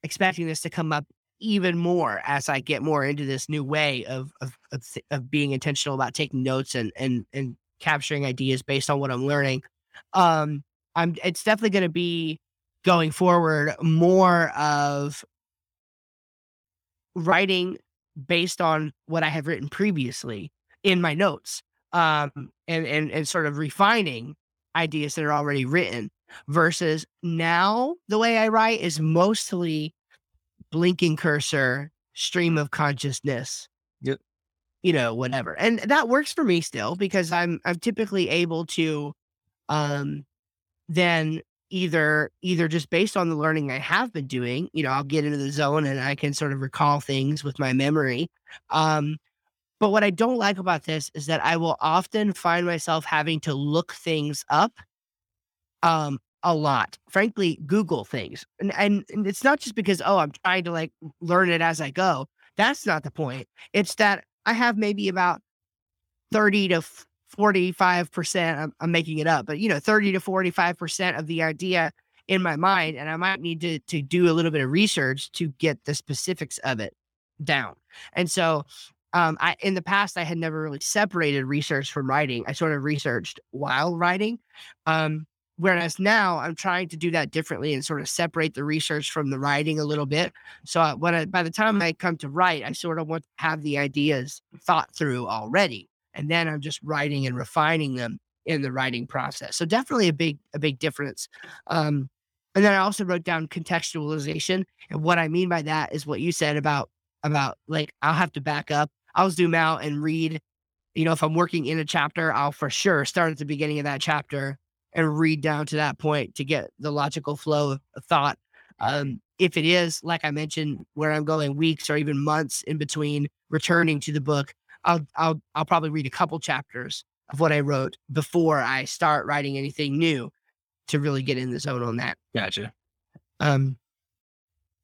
expecting this to come up even more as I get more into this new way of of of, of being intentional about taking notes and and and capturing ideas based on what I'm learning. Um, I'm it's definitely going to be going forward more of writing based on what I have written previously in my notes, um, and and and sort of refining ideas that are already written. Versus now the way I write is mostly blinking cursor, stream of consciousness, yep. you know, whatever. And that works for me still, because I'm, I'm typically able to, um, then either, either just based on the learning I have been doing, you know, I'll get into the zone and I can sort of recall things with my memory. Um, but what I don't like about this is that I will often find myself having to look things up Um, a lot, frankly, Google things. And, and and it's not just because, oh, I'm trying to like learn it as I go. That's not the point. It's that I have maybe about thirty to forty-five percent. I'm, I'm making it up, but you know, thirty to forty-five percent of the idea in my mind. And I might need to, to do a little bit of research to get the specifics of it down. And so um, I, in the past, I had never really separated research from writing. I sort of researched while writing. Um, Whereas now I'm trying to do that differently and sort of separate the research from the writing a little bit. So I, when I, by the time I come to write, I sort of want to have the ideas thought through already. And then I'm just writing and refining them in the writing process. So definitely a big, a big difference. Um, and then I also wrote down contextualization. And what I mean by that is what you said about, about like, I'll have to back up. I'll zoom out and read, you know, if I'm working in a chapter, I'll for sure start at the beginning of that chapter and read down to that point to get the logical flow of thought. Um, if it is, like I mentioned, where I'm going weeks or even months in between returning to the book, I'll I'll I'll probably read a couple chapters of what I wrote before I start writing anything new to really get in the zone on that. Gotcha. Um,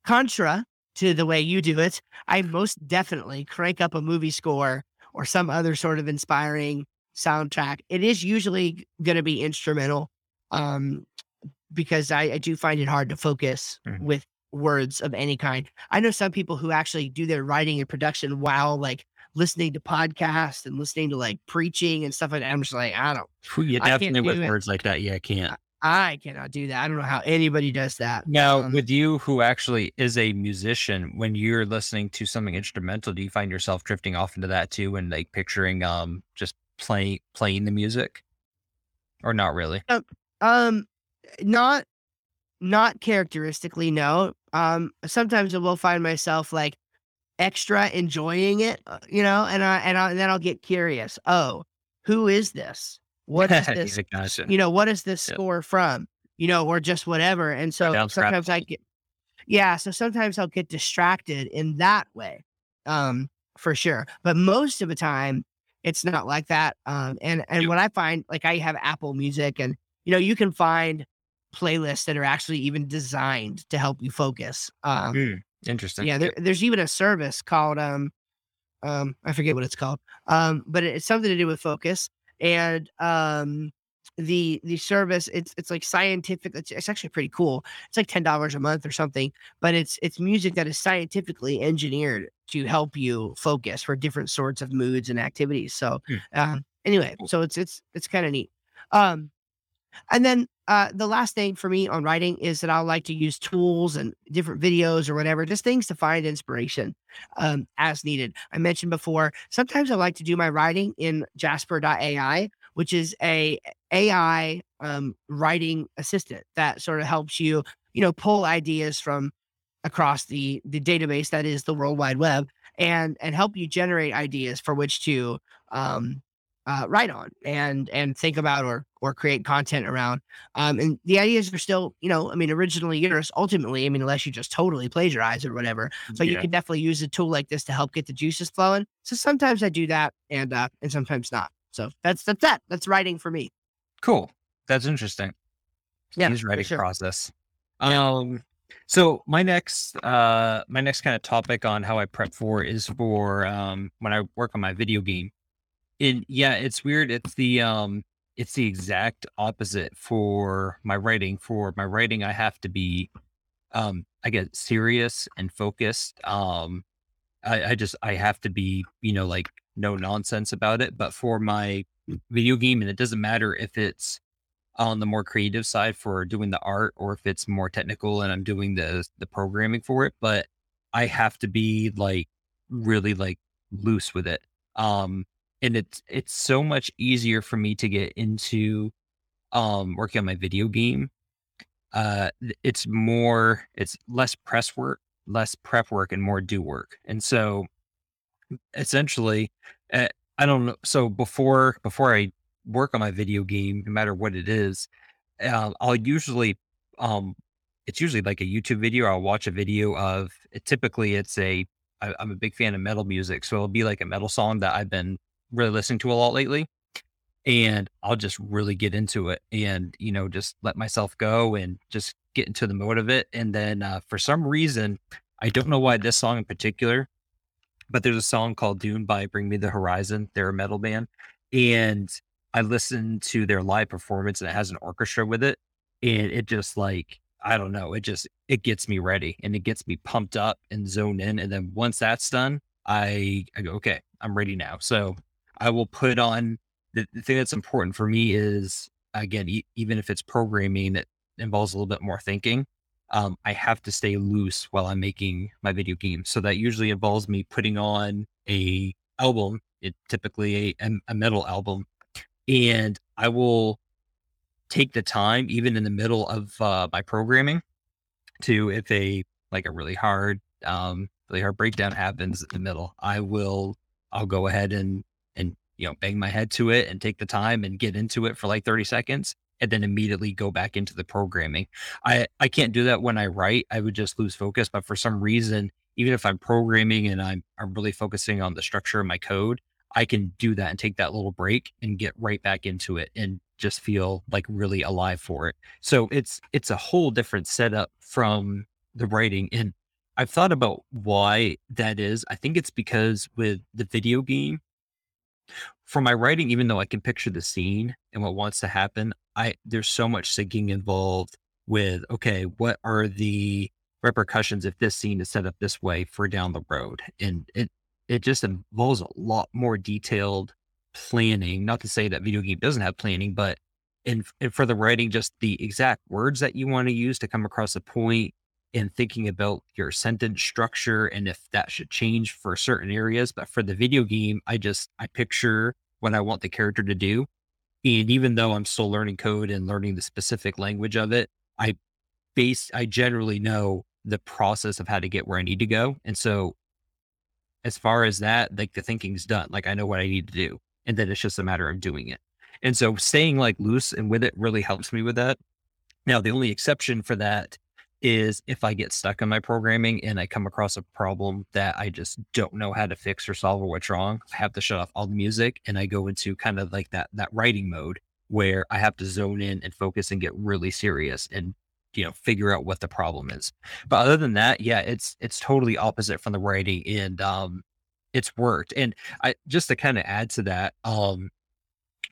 contra to the way you do it, I most definitely crank up a movie score or some other sort of inspiring soundtrack. It is usually going to be instrumental um, because I, I do find it hard to focus mm-hmm. with words of any kind. I know some people who actually do their writing and production while like listening to podcasts and listening to like preaching and stuff like that. I'm just like, I don't. You definitely with it. Words like that. Yeah, I can't. I, I cannot do that. I don't know how anybody does that. Now, um, with you who actually is a musician, when you're listening to something instrumental, do you find yourself drifting off into that too and like picturing um just play, playing the music? Or not really? Um, um not Not characteristically, no. Um, sometimes I will find myself like extra enjoying it, you know, and I and, I, and then I'll get curious. Oh, who is this? What is this? Gotcha. You know, what is this yep. score from? You know, or just whatever. And so Sounds sometimes crap. I get, yeah. So sometimes I'll get distracted in that way, um, for sure. But most of the time, it's not like that. Um, and and yep. what I find, like, I have Apple Music, and you know, you can find playlists that are actually even designed to help you focus. Um, mm, interesting. Yeah, there, there's even a service called um, um, I forget what it's called, um, but it's something to do with focus. And um, the the service it's it's like scientific. It's, it's actually pretty cool. It's like ten dollars a month or something. But it's it's music that is scientifically engineered to help you focus for different sorts of moods and activities. So mm. um, anyway, so it's it's it's kind of neat. Um, and then. Uh, the last thing for me on writing is that I like to use tools and different videos or whatever, just things to find inspiration um, as needed. I mentioned before, sometimes I like to do my writing in Jasper dot A I, which is a AI um, writing assistant that sort of helps you, you know, pull ideas from across the the database that is the World Wide Web and and help you generate ideas for which to um, uh, write on and and think about or or create content around. Um, and the ideas are still, you know, I mean, originally yours, ultimately, I mean, unless you just totally plagiarize or whatever, but yeah. you can definitely use a tool like this to help get the juices flowing. So sometimes I do that and, uh, and sometimes not. So that's, that's that. That's writing for me. Cool. That's interesting. Yeah. His writing sure. process. Um, yeah. So my next, uh, my next kind of topic on how I prep for is for, um, when I work on my video game. And yeah, it's weird. It's the, um, It's the exact opposite for my writing. For my writing, I have to be, um, I get serious and focused. Um, I, I just, I have to be, you know, like no nonsense about it. But for my video game, and it doesn't matter if it's on the more creative side for doing the art or if it's more technical and I'm doing the the programming for it, but I have to be like really like loose with it. Um, And it's, it's so much easier for me to get into, um, working on my video game. Uh, it's more, it's less press work, less prep work and more do work. And so essentially, uh, I don't know. So before, before I work on my video game, no matter what it is, uh, I'll usually, um, it's usually like a YouTube video. I'll watch a video of it. Typically it's a, I, I'm a big fan of metal music. So it'll be like a metal song that I've been really listening to a lot lately, and I'll just really get into it and, you know, just let myself go and just get into the mode of it. And then, uh, for some reason, I don't know why this song in particular, but there's a song called Dune by Bring Me the Horizon. They're a metal band, and I listened to their live performance, and it has an orchestra with it. And it just like, I don't know, it just, it gets me ready and it gets me pumped up and zoned in. And then once that's done, I, I go, okay, I'm ready now. So I will put on the, the thing that's important for me is, again, e- even if it's programming that involves a little bit more thinking, um, I have to stay loose while I'm making my video game. So that usually involves me putting on a album, it typically a, a metal album, and I will take the time, even in the middle of uh, my programming, to if a like a really hard, um, really hard breakdown happens in the middle, I will, I'll go ahead and. and, you know, bang my head to it and take the time and get into it for like thirty seconds and then immediately go back into the programming. I, I can't do that when I write. I would just lose focus. But for some reason, even if I'm programming and I'm, I'm really focusing on the structure of my code, I can do that and take that little break and get right back into it and just feel like really alive for it. So it's, it's a whole different setup from the writing. And I've thought about why that is. I think it's because with the video game, for my writing, even though I can picture the scene and what wants to happen, I, there's so much thinking involved with, okay, what are the repercussions if this scene is set up this way for down the road? And it, it just involves a lot more detailed planning. Not to say that video game doesn't have planning, but in, in for the writing, just the exact words that you want to use to come across a point, and thinking about your sentence structure and if that should change for certain areas. But for the video game, I just, I picture what I want the character to do. And even though I'm still learning code and learning the specific language of it, I base, I generally know the process of how to get where I need to go. And so as far as that, like the thinking's done, like I know what I need to do, and then it's just a matter of doing it. And so staying like loose and with it really helps me with that. Now, the only exception for that is if I get stuck in my programming and I come across a problem that I just don't know how to fix or solve or what's wrong, I have to shut off all the music and I go into kind of like that, that writing mode where I have to zone in and focus and get really serious and, you know, figure out what the problem is. But other than that, yeah, it's, it's totally opposite from the writing, and um, it's worked. And I just to kind of add to that, um,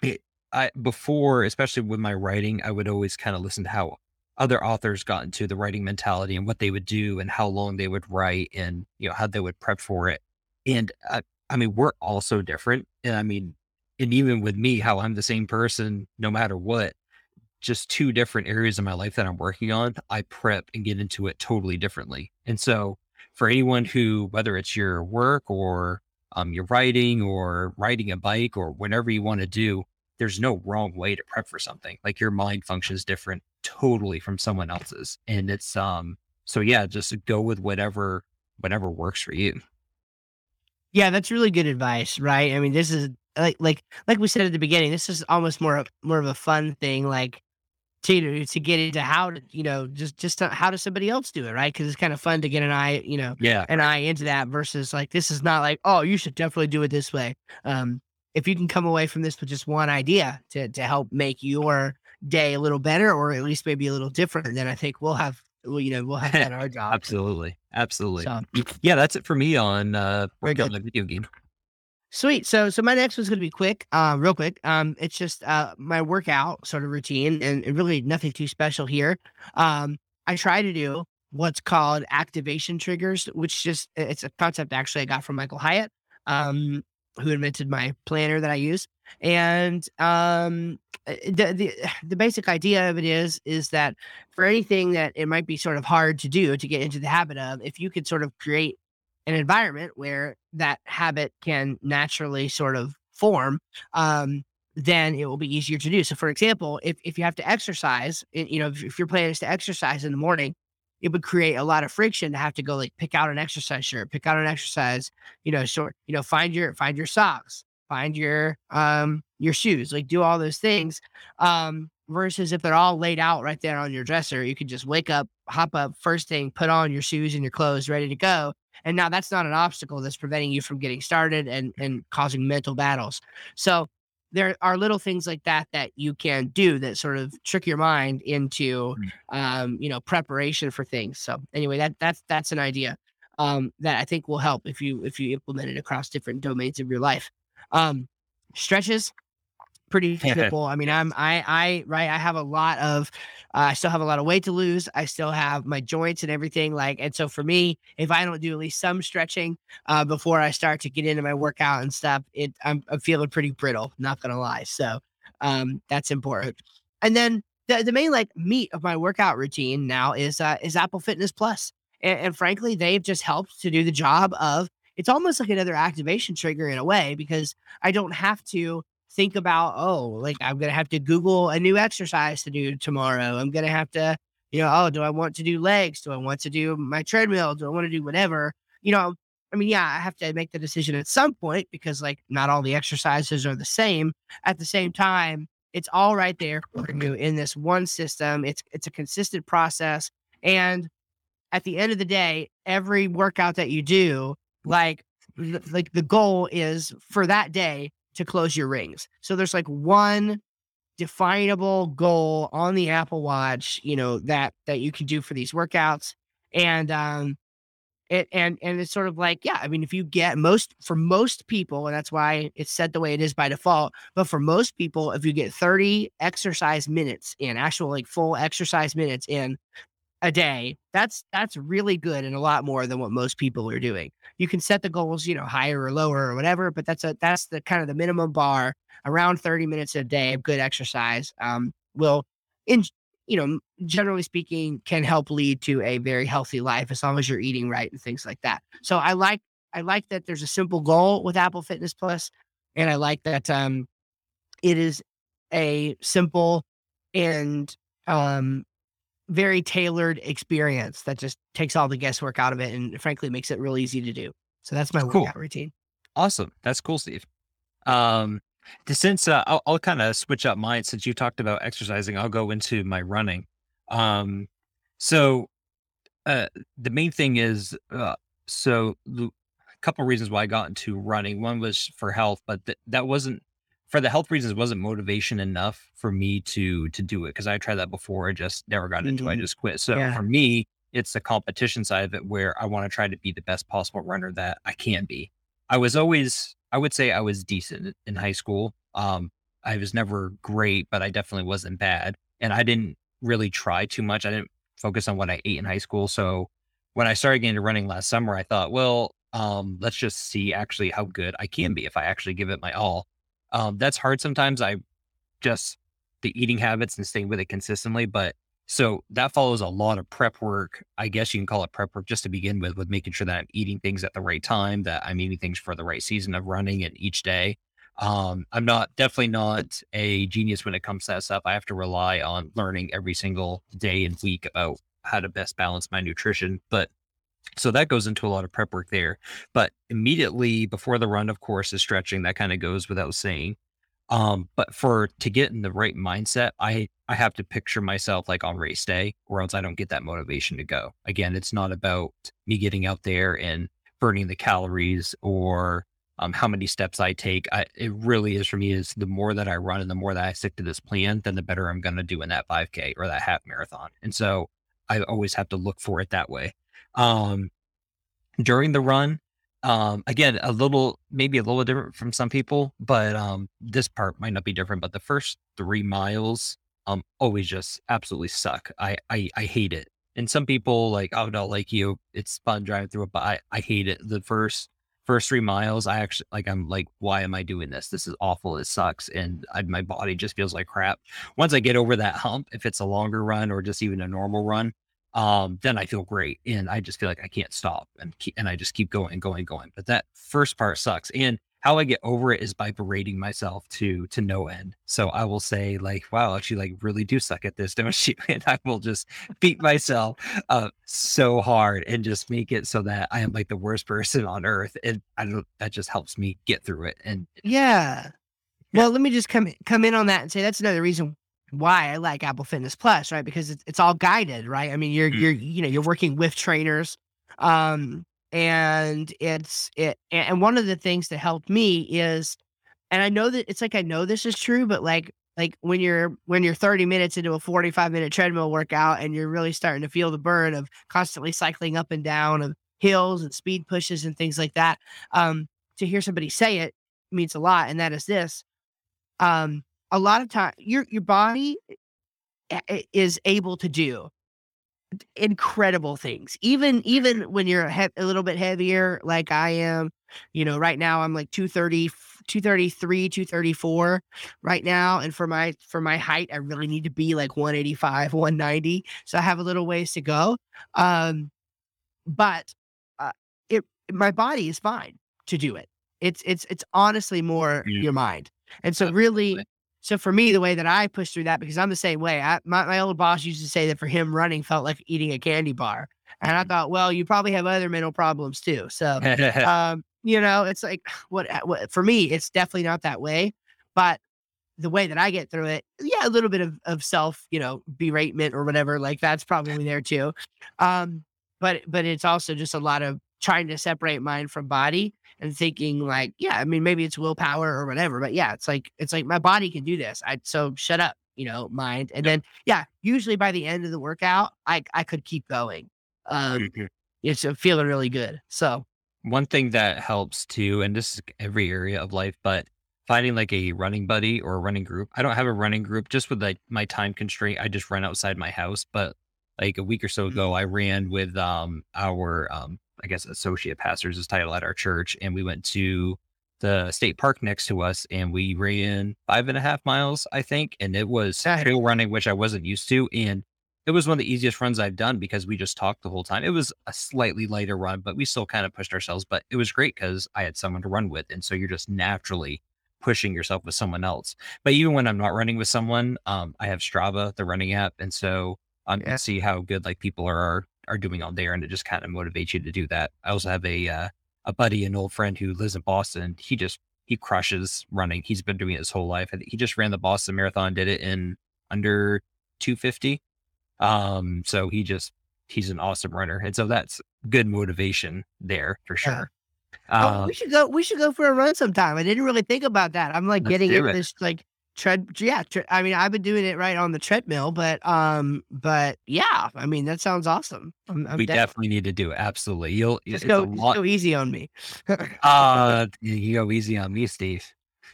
it, I, before, especially with my writing, I would always kind of listen to how other authors got into the writing mentality and what they would do and how long they would write and, you know, how they would prep for it. And I, I mean, we're all so different. And I mean, and even with me, how I'm the same person, no matter what, just two different areas of my life that I'm working on, I prep and get into it totally differently. And so for anyone who, whether it's your work or um, your writing or riding a bike or whatever you want to do, there's no wrong way to prep for something. Like your mind functions different totally from someone else's. And it's, um, so yeah, just go with whatever, whatever works for you. Yeah. That's really good advice. Right. I mean, this is like, like, like we said at the beginning, this is almost more, more of a fun thing, like to, to get into how to, you know, just, just to, how does somebody else do it? Right. Cause it's kind of fun to get an eye, you know, yeah. an eye into that versus like, this is not like, oh, you should definitely do it this way. Um, If you can come away from this with just one idea to to help make your day a little better, or at least maybe a little different, then I think we'll have, well, you know, we'll have that our job. Absolutely. Absolutely. So, yeah, that's it for me on uh, breaking the video game. Sweet. So, so my next one's going to be quick, uh, real quick. Um, it's just uh, my workout sort of routine, and really nothing too special here. Um, I try to do what's called activation triggers, which just, it's a concept actually I got from Michael Hyatt. Um, who invented my planner that I use. And um, the, the the basic idea of it is, is that for anything that it might be sort of hard to do, to get into the habit of, if you could sort of create an environment where that habit can naturally sort of form, um, then it will be easier to do. So for example, if, if you have to exercise, you know, if, if your plan is to exercise in the morning, it would create a lot of friction to have to go like pick out an exercise shirt, pick out an exercise, you know, short, you know, find your, find your socks, find your, um, your shoes, like do all those things. Um, versus if they're all laid out right there on your dresser, you could just wake up, hop up first thing, put on your shoes and your clothes ready to go. And now that's not an obstacle that's preventing you from getting started and, and causing mental battles. So there are little things like that that you can do that sort of trick your mind into, um, you know, preparation for things. So anyway, that that's that's an idea um, that I think will help if you if you implement it across different domains of your life. Um, stretches, pretty simple. I mean, I'm I I right. I have a lot of, uh, I still have a lot of weight to lose. I still have my joints and everything like. And so for me, if I don't do at least some stretching uh, before I start to get into my workout and stuff, it I'm, I'm feeling pretty brittle. Not gonna lie. So um, that's important. And then the the main like meat of my workout routine now is uh, is Apple Fitness Plus. And, and frankly, they've just helped to do the job of. It's almost like another activation trigger in a way because I don't have to. Think about, oh, like I'm going to have to Google a new exercise to do tomorrow. I'm going to have to, you know, oh, do I want to do legs? Do I want to do my treadmill? Do I want to do whatever? You know, I mean, yeah, I have to make the decision at some point because like not all the exercises are the same. At the same time, it's all right there for you in this one system. It's, it's a consistent process. And at the end of the day, every workout that you do, like like the goal is for that day to close your rings. So there's like one definable goal on the Apple Watch, you know, that, that you can do for these workouts. And, um, it, and, and it's sort of like, yeah, I mean, if you get most, for most people, and that's why it's set the way it is by default, but for most people, if you get thirty exercise minutes in, actual like full exercise minutes in a day, that's, that's really good and a lot more than what most people are doing. You can set the goals, you know, higher or lower or whatever, but that's a, that's the kind of the minimum bar. Around thirty minutes a day of good exercise um, will, in, you know, generally speaking, can help lead to a very healthy life as long as you're eating right and things like that. So I like, I like that there's a simple goal with Apple Fitness Plus, and I like that um, it is a simple and um, very tailored experience that just takes all the guesswork out of it and frankly makes it real easy to do. So that's my cool. workout routine. Awesome. That's cool, Steve. Um, Since uh, I'll, I'll kind of switch up mine, since you talked about exercising, I'll go into my running. Um, so uh, the main thing is, uh, so a couple reasons why I got into running. One was for health, but th- that wasn't, for the health reasons, wasn't motivation enough for me to to do it, because I tried that before. I just never got into mm-hmm. it. I just quit. So yeah. for me, it's the competition side of it where I want to try to be the best possible runner that I can be. I was always... I would say I was decent in high school. Um, I was never great, but I definitely wasn't bad. And I didn't really try too much. I didn't focus on what I ate in high school. So when I started getting into running last summer, I thought, well, um, let's just see actually how good I can be if I actually give it my all. Um, that's hard sometimes. I just, the eating habits and staying with it consistently. But so that follows a lot of prep work. I guess you can call it prep work just to begin with, with making sure that I'm eating things at the right time, that I'm eating things for the right season of running and each day. Um, I'm not definitely not a genius when it comes to that stuff. I have to rely on learning every single day and week about how to best balance my nutrition. But so that goes into a lot of prep work there. But immediately before the run, of course, is stretching. That kind of goes without saying. Um, but for, to get in the right mindset, I, I have to picture myself like on race day, or else I don't get that motivation to go. Again, it's not about me getting out there and burning the calories or, um, how many steps I take. I, it really is for me is the more that I run and the more that I stick to this plan, then the better I'm going to do in that five K or that half marathon. And so I always have to look for it that way. Um, during the run, Um, again, a little, maybe a little different from some people, but, um, this part might not be different, but the first three miles, um, always just absolutely suck. I, I, I hate it. And some people like, oh no, like you, it's fun driving through it, but I, I hate it. The first, first three miles, I actually like, I'm like, why am I doing this? This is awful. It sucks. And I, my body just feels like crap. Once I get over that hump, if it's a longer run or just even a normal run, Um, then I feel great and I just feel like I can't stop and keep, and I just keep going and going and going. But that first part sucks. And how I get over it is by berating myself to, to no end. So I will say like, wow, actually like really do suck at this, don't you? And I will just beat myself uh, so hard and just make it so that I am like the worst person on earth. And I don't, that just helps me get through it. And yeah, yeah. Well, let me just come, come in on that and say, that's another reason why I like Apple Fitness Plus, right? Because it's, it's all guided, right? I mean, you're, you're, you know, you're working with trainers. Um, and it's, it, and one of the things that helped me is, and I know that it's like, I know this is true, but like, like when you're, when you're thirty minutes into a forty-five minute treadmill workout and you're really starting to feel the burn of constantly cycling up and down of hills and speed pushes and things like that, um, to hear somebody say it means a lot. And that is this, um, a lot of time your, your body is able to do incredible things. Even, even when you're a, he- a little bit heavier, like I am, you know, right now I'm like two thirty, two thirty-three, two thirty-four right now. And for my, for my height, I really need to be like one eighty-five, one ninety. So I have a little ways to go. Um, but, uh, it, my body is fine to do it. It's, it's, it's honestly more yeah. your mind. And so really, So for me, the way that I push through that, because I'm the same way, I, my, my old boss used to say that for him, running felt like eating a candy bar. And I thought, well, you probably have other mental problems too. So, um, you know, it's like, what, what, for me, it's definitely not that way, but the way that I get through it, yeah, a little bit of, of self, you know, beratement or whatever, like that's probably there too. Um, but, but it's also just a lot of trying to separate mind from body and thinking like, yeah, I mean, maybe it's willpower or whatever, but yeah, it's like, it's like my body can do this. I, so shut up, you know, mind. And then, yeah, usually by the end of the workout, I, I could keep going. Um, it's feeling really good. So one thing that helps too, and this is every area of life, but finding like a running buddy or a running group. I don't have a running group just with like my time constraint. I just run outside my house, but like a week or so ago, I ran with, um, our, um, I guess, associate pastor's is titled at our church. And we went to the state park next to us and we ran five and a half miles, I think. And it was trail running, which I wasn't used to. And it was one of the easiest runs I've done because we just talked the whole time. It was a slightly lighter run, but we still kind of pushed ourselves, but it was great because I had someone to run with. And so you're just naturally pushing yourself with someone else. But even when I'm not running with someone, um, I have Strava, the running app. And so I um, yeah. see how good like people are are doing all day, and it just kind of motivates you to do that. I also have a uh, a buddy, an old friend who lives in Boston. He just, he crushes running. He's been doing it his whole life. He just ran the Boston Marathon, did it in under two fifty. Um, so he just, he's an awesome runner. And so that's good motivation there for sure. Uh, oh, we should go, we should go for a run sometime. I didn't really think about that. I'm like getting into this like tread. Yeah. Tre- I mean, I've been doing it right on the treadmill, but, um, but yeah, I mean, that sounds awesome. I'm, I'm we def- definitely need to do it. Absolutely. You'll just go, lot- go easy on me. uh, you go easy on me, Steve.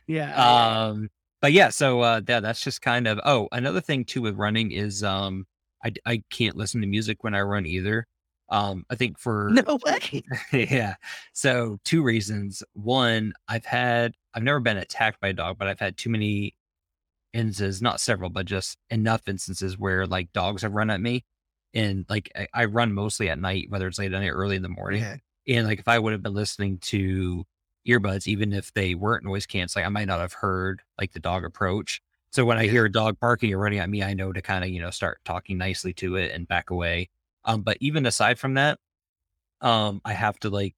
Yeah. Um, but yeah, so, uh, yeah, that's just kind of, oh, another thing too with running is, um, I, I can't listen to music when I run either. Um, I think for no way. Yeah. So two reasons. One, I've had, I've never been attacked by a dog, but I've had too many instances, not several, but just enough instances where like dogs have run at me, and like, I, I run mostly at night, whether it's late at night, early in the morning. Yeah. And like, if I would have been listening to earbuds, even if they weren't noise canceling, I might not have heard like the dog approach. So when I hear a dog barking or running at me, I know to kind of, you know, start talking nicely to it and back away. Um, but even aside from that, um, I have to like,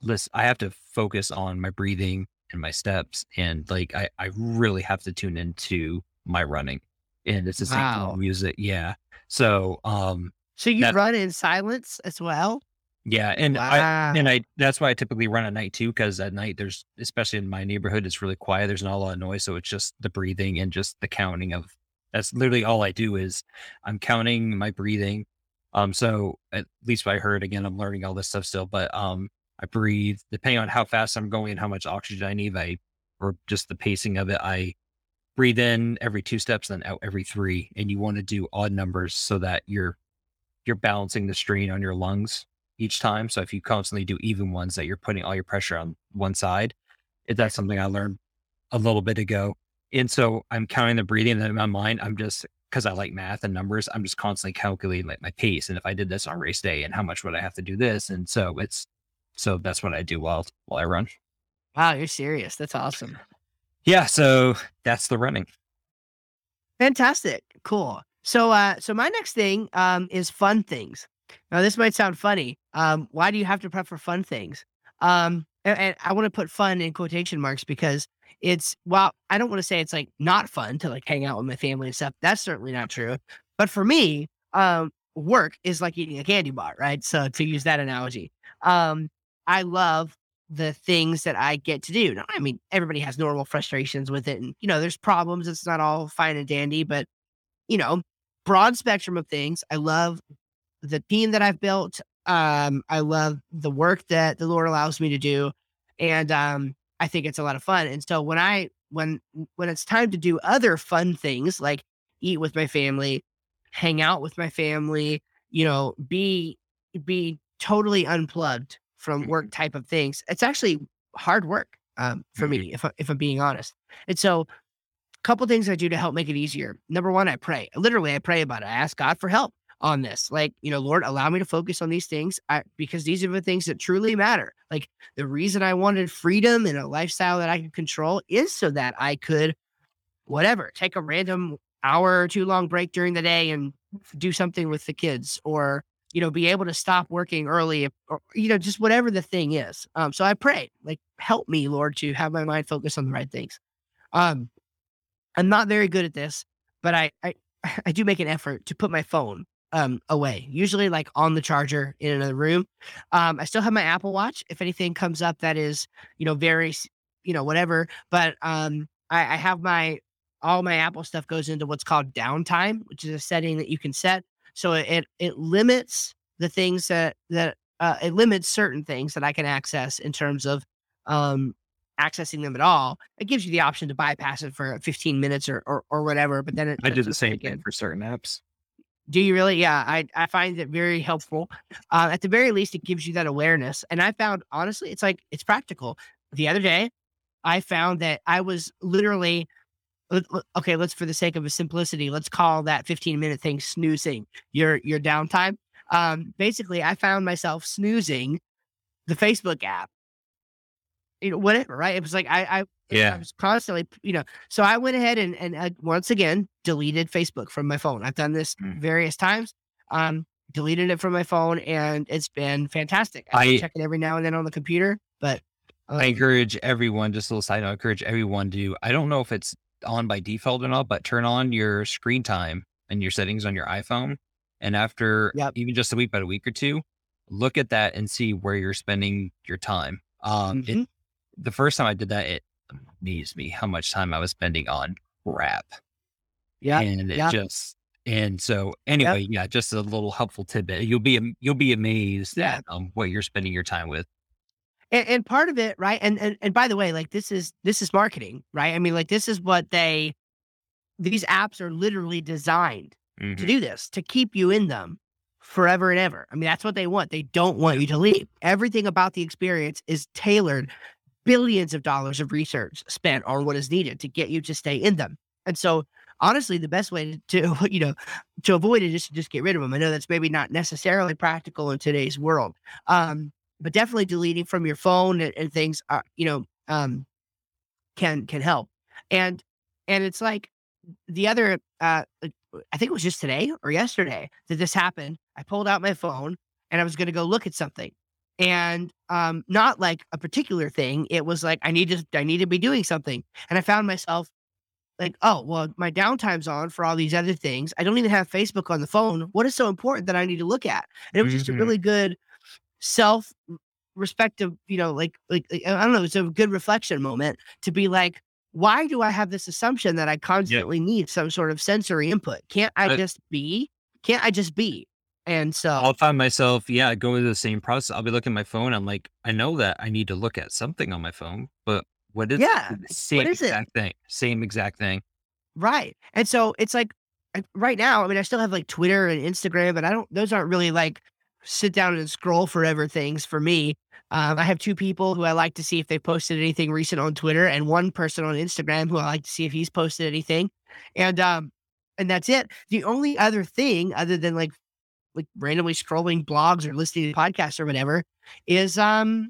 listen, I have to focus on my breathing and my steps. And like, I, I really have to tune into my running, and it's the same wow. music. Yeah. So, um, so you that, run in silence as well. Yeah. And wow. I, and I, that's why I typically run at night too. Cause at night there's, especially in my neighborhood, it's really quiet. There's not a lot of noise. So it's just the breathing and just the counting of, that's literally all I do is I'm counting my breathing. Um, so at least what I heard, again, I'm learning all this stuff still, but, um, I breathe depending on how fast I'm going and how much oxygen I need, I, or just the pacing of it. I breathe in every two steps, then out every three. And you want to do odd numbers so that you're, you're balancing the strain on your lungs each time. So if you constantly do even ones, that you're putting all your pressure on one side. If that's something I learned a little bit ago. And so I'm counting the breathing, and in my mind, I'm just, because I like math and numbers, I'm just constantly calculating like my pace. And if I did this on race day, and how much would I have to do this? And so it's, so that's what I do while, while I run. Wow. You're serious. That's awesome. Yeah. So that's the running. Fantastic. Cool. So, uh, so my next thing, um, is fun things. Now this might sound funny. Um, why do you have to prep for fun things? Um, and, and I want to put fun in quotation marks because it's, well, I don't want to say it's like not fun to like hang out with my family and stuff. That's certainly not true. But for me, um, work is like eating a candy bar, right? So to use that analogy, um, I love the things that I get to do. Now, I mean, everybody has normal frustrations with it. And, you know, there's problems. It's not all fine and dandy, but, you know, broad spectrum of things. I love the team that I've built. Um, I love the work that the Lord allows me to do. And, um, I think it's a lot of fun. And so when I, when, when it's time to do other fun things, like eat with my family, hang out with my family, you know, be, be totally unplugged from work type of things, it's actually hard work um, for me, if, I, if I'm being honest. And so a couple things I do to help make it easier. Number one, I pray. Literally, I pray about it. I ask God for help on this. Like, you know, Lord, allow me to focus on these things I, because these are the things that truly matter. Like the reason I wanted freedom and a lifestyle that I could control is so that I could, whatever, take a random hour or two long break during the day and do something with the kids, or, you know, be able to stop working early, or, you know, just whatever the thing is. Um, so I pray, like, help me, Lord, to have my mind focused on the right things. Um, I'm not very good at this, but I, I, I do make an effort to put my phone um, away, usually like on the charger in another room. Um, I still have my Apple Watch. If anything comes up that is, you know, very, you know, whatever, but um, I, I have my, all my Apple stuff goes into what's called downtime, which is a setting that you can set. So it, it, it limits the things that, that uh, it limits certain things that I can access in terms of um, accessing them at all. It gives you the option to bypass it for fifteen minutes or, or, or whatever, but then it, I do the same again. Thing for certain apps. Do you really? Yeah, I, I find it very helpful. Uh, at the very least, it gives you that awareness. And I found, honestly, it's like, it's practical. The other day, I found that I was literally, okay, let's, for the sake of simplicity, let's call that fifteen minute thing snoozing, your, your downtime. Um, basically, I found myself snoozing the Facebook app. You know, whatever, right? It was like, I, I, yeah. I was constantly, you know, so I went ahead and, and I, once again, deleted Facebook from my phone. I've done this mm. various times, um, deleted it from my phone, and it's been fantastic. I, I check it every now and then on the computer, but uh, I encourage everyone, just a little side note, I encourage everyone to, I don't know if it's on by default and all, but turn on your screen time and your settings on your iPhone. And after yep. even just a week, about a week or two, look at that and see where you're spending your time. Um, mm-hmm. it, The first time I did that, it amazed me how much time I was spending on crap. Yeah. And it yeah. just, and so anyway, yeah. yeah, just a little helpful tidbit. You'll be, you'll be amazed yeah. at um, what you're spending your time with. And, and part of it, right. And, and, and by the way, like this is, this is marketing, right? I mean, like this is what they, these apps are literally designed mm-hmm. to do this, to keep you in them forever and ever. I mean, that's what they want. They don't want you to leave. Everything about the experience is tailored. Billions of dollars of research spent on what is needed to get you to stay in them. And so honestly, the best way to, to, you know, to avoid it is to just get rid of them. I know that's maybe not necessarily practical in today's world, um, but definitely deleting from your phone and, and things are, you know, um, can, can help. And, and it's like the other, uh, I think it was just today or yesterday that this happened. I pulled out my phone and I was going to go look at something. And um, not like a particular thing. It was like, I need to, I need to be doing something. And I found myself like, oh, well, my downtime's on for all these other things. I don't even have Facebook on the phone. What is so important that I need to look at? And it was mm-hmm. just a really good self-respective, you know, like, like, I don't know, it's a good reflection moment to be like, why do I have this assumption that I constantly yep. need some sort of sensory input? Can't I but- just be, can't I just be? And so I'll find myself, yeah, going through the same process. I'll be looking at my phone. I'm like, I know that I need to look at something on my phone, but what is yeah, it? Same what is exact it? thing. Same exact thing. Right. And so it's like right now, I mean, I still have like Twitter and Instagram, but I don't, those aren't really like sit down and scroll forever things for me. Um, I have two people who I like to see if they posted anything recent on Twitter and one person on Instagram who I like to see if he's posted anything. And, um, and that's it. The only other thing other than like, like randomly scrolling blogs or listening to podcasts or whatever is, um,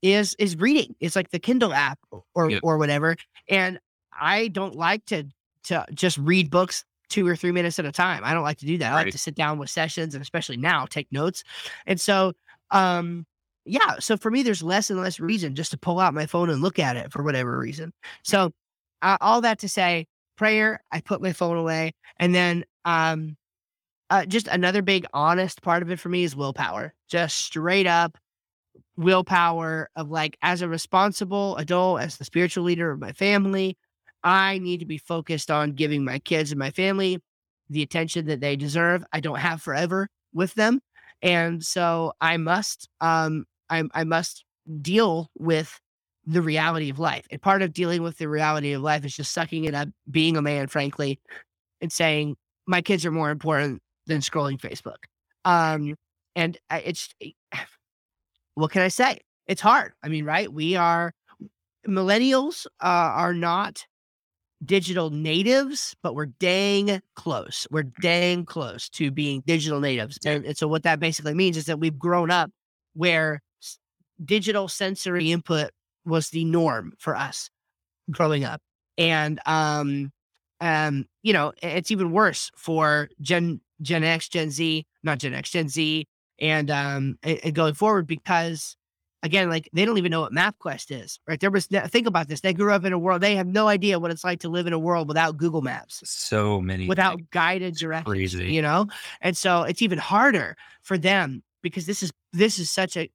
is, is reading. It's like the Kindle app or, yep. or whatever. And I don't like to, to just read books two or three minutes at a time. I don't like to do that. Right. I like to sit down with sessions and especially now take notes. And so, um, yeah, so for me, there's less and less reason just to pull out my phone and look at it for whatever reason. So uh, all that to say, prayer, I put my phone away. And then, um, Uh, just another big honest part of it for me is willpower, just straight up willpower of like, as a responsible adult, as the spiritual leader of my family, I need to be focused on giving my kids and my family the attention that they deserve. I don't have forever with them. And so I must, um, I, I must deal with the reality of life. And part of dealing with the reality of life is just sucking it up, being a man, frankly, and saying, my kids are more important than scrolling Facebook. Um, and it's, what can I say? It's hard. I mean, right. We are millennials, uh, are not digital natives, but we're dang close. We're dang close to being digital natives. And, and so what that basically means is that we've grown up where digital sensory input was the norm for us growing up. And, um, Um, you know, it's even worse for Gen Gen X, Gen Z, not Gen X, Gen Z, and um, and going forward because Again, like, they don't even know what MapQuest is, right? There was, think about this. They grew up in a world, they have no idea what it's like to live in a world without Google Maps. So many. Without things. Guided directions, crazy. You know? And so it's even harder for them because this is, this is such a,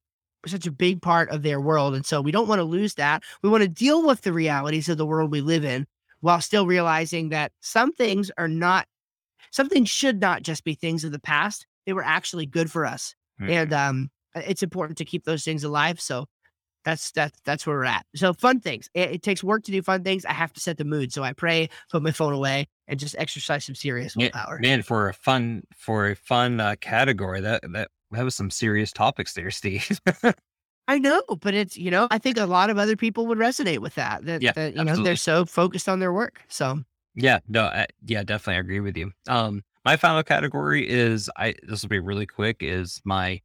such a big part of their world. And so we don't want to lose that. We want to deal with the realities of the world we live in while still realizing that some things are not, some things should not just be things of the past. They were actually good for us. Mm-hmm. And, um, it's important to keep those things alive. So that's, that's, that's where we're at. So fun things, it, it takes work to do fun things. I have to set the mood. So I pray, put my phone away and just exercise some serious willpower. Man, for a fun, for a fun uh, category, that, that, that was some serious topics there, Steve. I know, but it's, you know, I think a lot of other people would resonate with that, that, yeah, that you absolutely. know, they're so focused on their work. So yeah, no, I, yeah, definitely. I agree with you. Um, my final category is I, this will be really quick is my,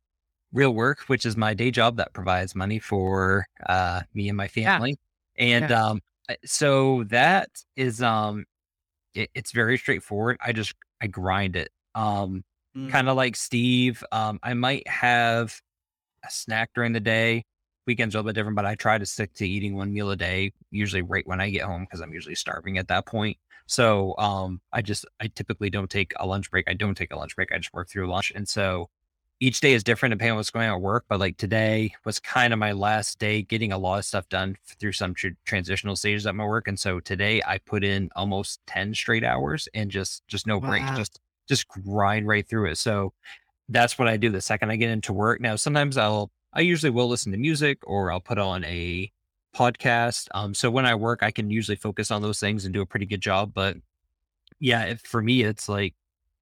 real work, which is my day job that provides money for uh, me and my family. Yeah. And yeah. Um, so that is, um, it, it's very straightforward. I just, I grind it. Um, mm. Kind of like Steve, um, I might have a snack during the day. Weekends are a little bit different, but I try to stick to eating one meal a day, usually right when I get home, because I'm usually starving at that point. So um, I just, I typically don't take a lunch break. I don't take a lunch break. I just work through lunch. And so each day is different depending on what's going on at work, but like today was kind of my last day getting a lot of stuff done through some tr- transitional stages at my work. And so today I put in almost ten straight hours and just, just no wow. break, just, just grind right through it. So that's what I do the second I get into work. Now, sometimes I'll, I usually will listen to music or I'll put on a podcast. Um, so when I work, I can usually focus on those things and do a pretty good job. But yeah, if, for me, it's like,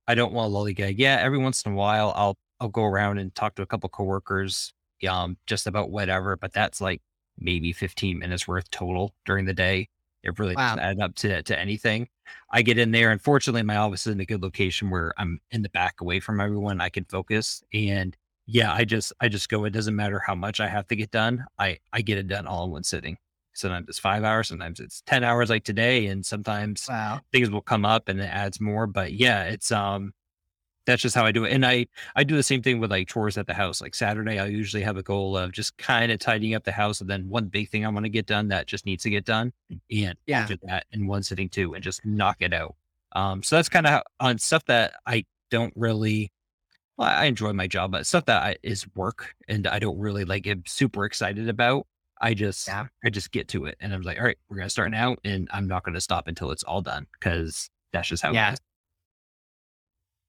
I don't want to lollygag. Yeah. Every once in a while I'll, I'll go around and talk to a couple of coworkers, um, just about whatever, but that's like maybe fifteen minutes worth total during the day. It really wow. doesn't add up to, to anything. I get in there. Unfortunately, my office is in a good location where I'm in the back away from everyone. I can focus. And yeah, I just, I just go, it doesn't matter how much I have to get done. I, I get it done all in one sitting. Sometimes it's five hours. Sometimes it's ten hours like today. And sometimes wow. things will come up and it adds more, but yeah, it's, um, that's just how I do it. And I, I do the same thing with like chores at the house. Like Saturday, I usually have a goal of just kind of tidying up the house. And then one big thing I want to get done that just needs to get done. And yeah. I do that in one sitting too, and just knock it out. Um, so that's kind of on stuff that I don't really, well, I enjoy my job, but stuff that I, is work and I don't really like get super excited about. I just, yeah. I just get to it and I'm like, all right, we're going to start now. And I'm not going to stop until it's all done. Cause that's just how yeah. it is.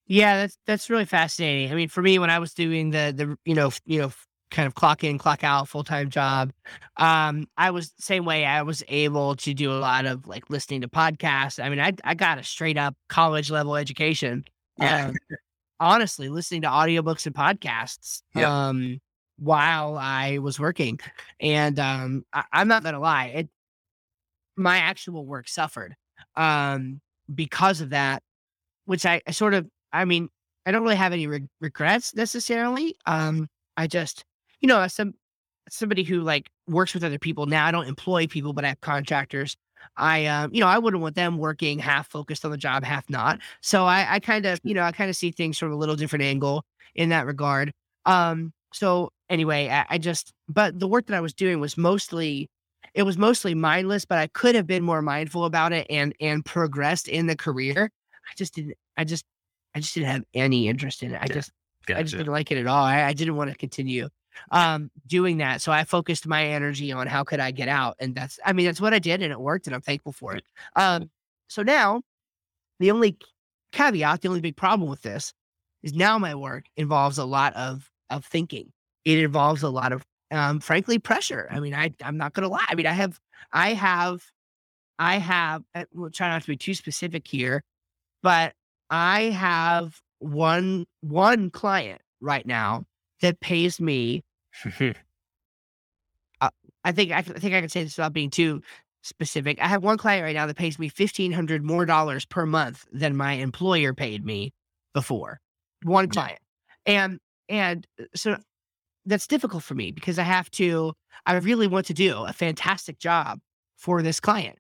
Yeah, that's, that's really fascinating. I mean, for me, when I was doing the, the, you know, you know, kind of clock in, clock out, full-time job, um, I was same way. I was able to do a lot of like listening to podcasts. I mean, I, I got a straight up college level education. Yeah. Um, honestly, listening to audiobooks and podcasts, yep. um, while I was working and, um, I, I'm not going to lie. It, my actual work suffered, um, because of that, which I, I sort of, I mean, I don't really have any re- regrets necessarily. Um, I just, you know, as some, somebody who like works with other people now, I don't employ people, but I have contractors. I, um, you know, I wouldn't want them working half focused on the job, half not. So I, I kind of, you know, I kind of see things from a little different angle in that regard. Um, so anyway, I, I just, but the work that I was doing was mostly, it was mostly mindless, but I could have been more mindful about it and, and progressed in the career. I just didn't, I just, I just didn't have any interest in it. I just, gotcha. I just didn't like it at all. I, I didn't want to continue um, doing that. So I focused my energy on how could I get out? And that's, I mean, that's what I did and it worked and I'm thankful for it. Um, so now the only caveat, the only big problem with this is now my work involves a lot of, of thinking. It involves a lot of, um, frankly, pressure. I mean, I, I'm not going to lie. I mean, I have, I have, I have, we'll try not to be too specific here, but I have one, one client right now that pays me, uh, I think, I, I think I can say this without being too specific. I have one client right now that pays me fifteen hundred dollars more dollars per month than my employer paid me before. One client. And, and so that's difficult for me because I have to, I really want to do a fantastic job for this client,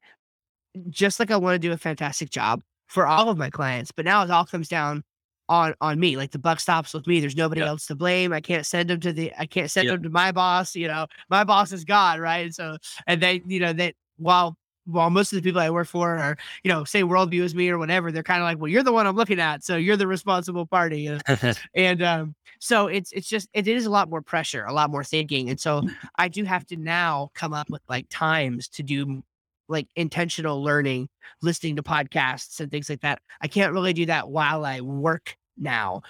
just like I want to do a fantastic job for all of my clients. But now it all comes down on on me. Like, the buck stops with me. There's nobody yeah. else to blame. I can't send them to the I can't send yeah. them to my boss. You know, my boss is God, right? And so, and they, you know, that while while most of the people I work for are, you know, same worldview as me or whatever, they're kind of like, well, you're the one I'm looking at, so you're the responsible party. You know? And um, so it's it's just it is a lot more pressure, a lot more thinking. And so I do have to now come up with like times to do like intentional learning, listening to podcasts and things like that. I can't really do that while I work now,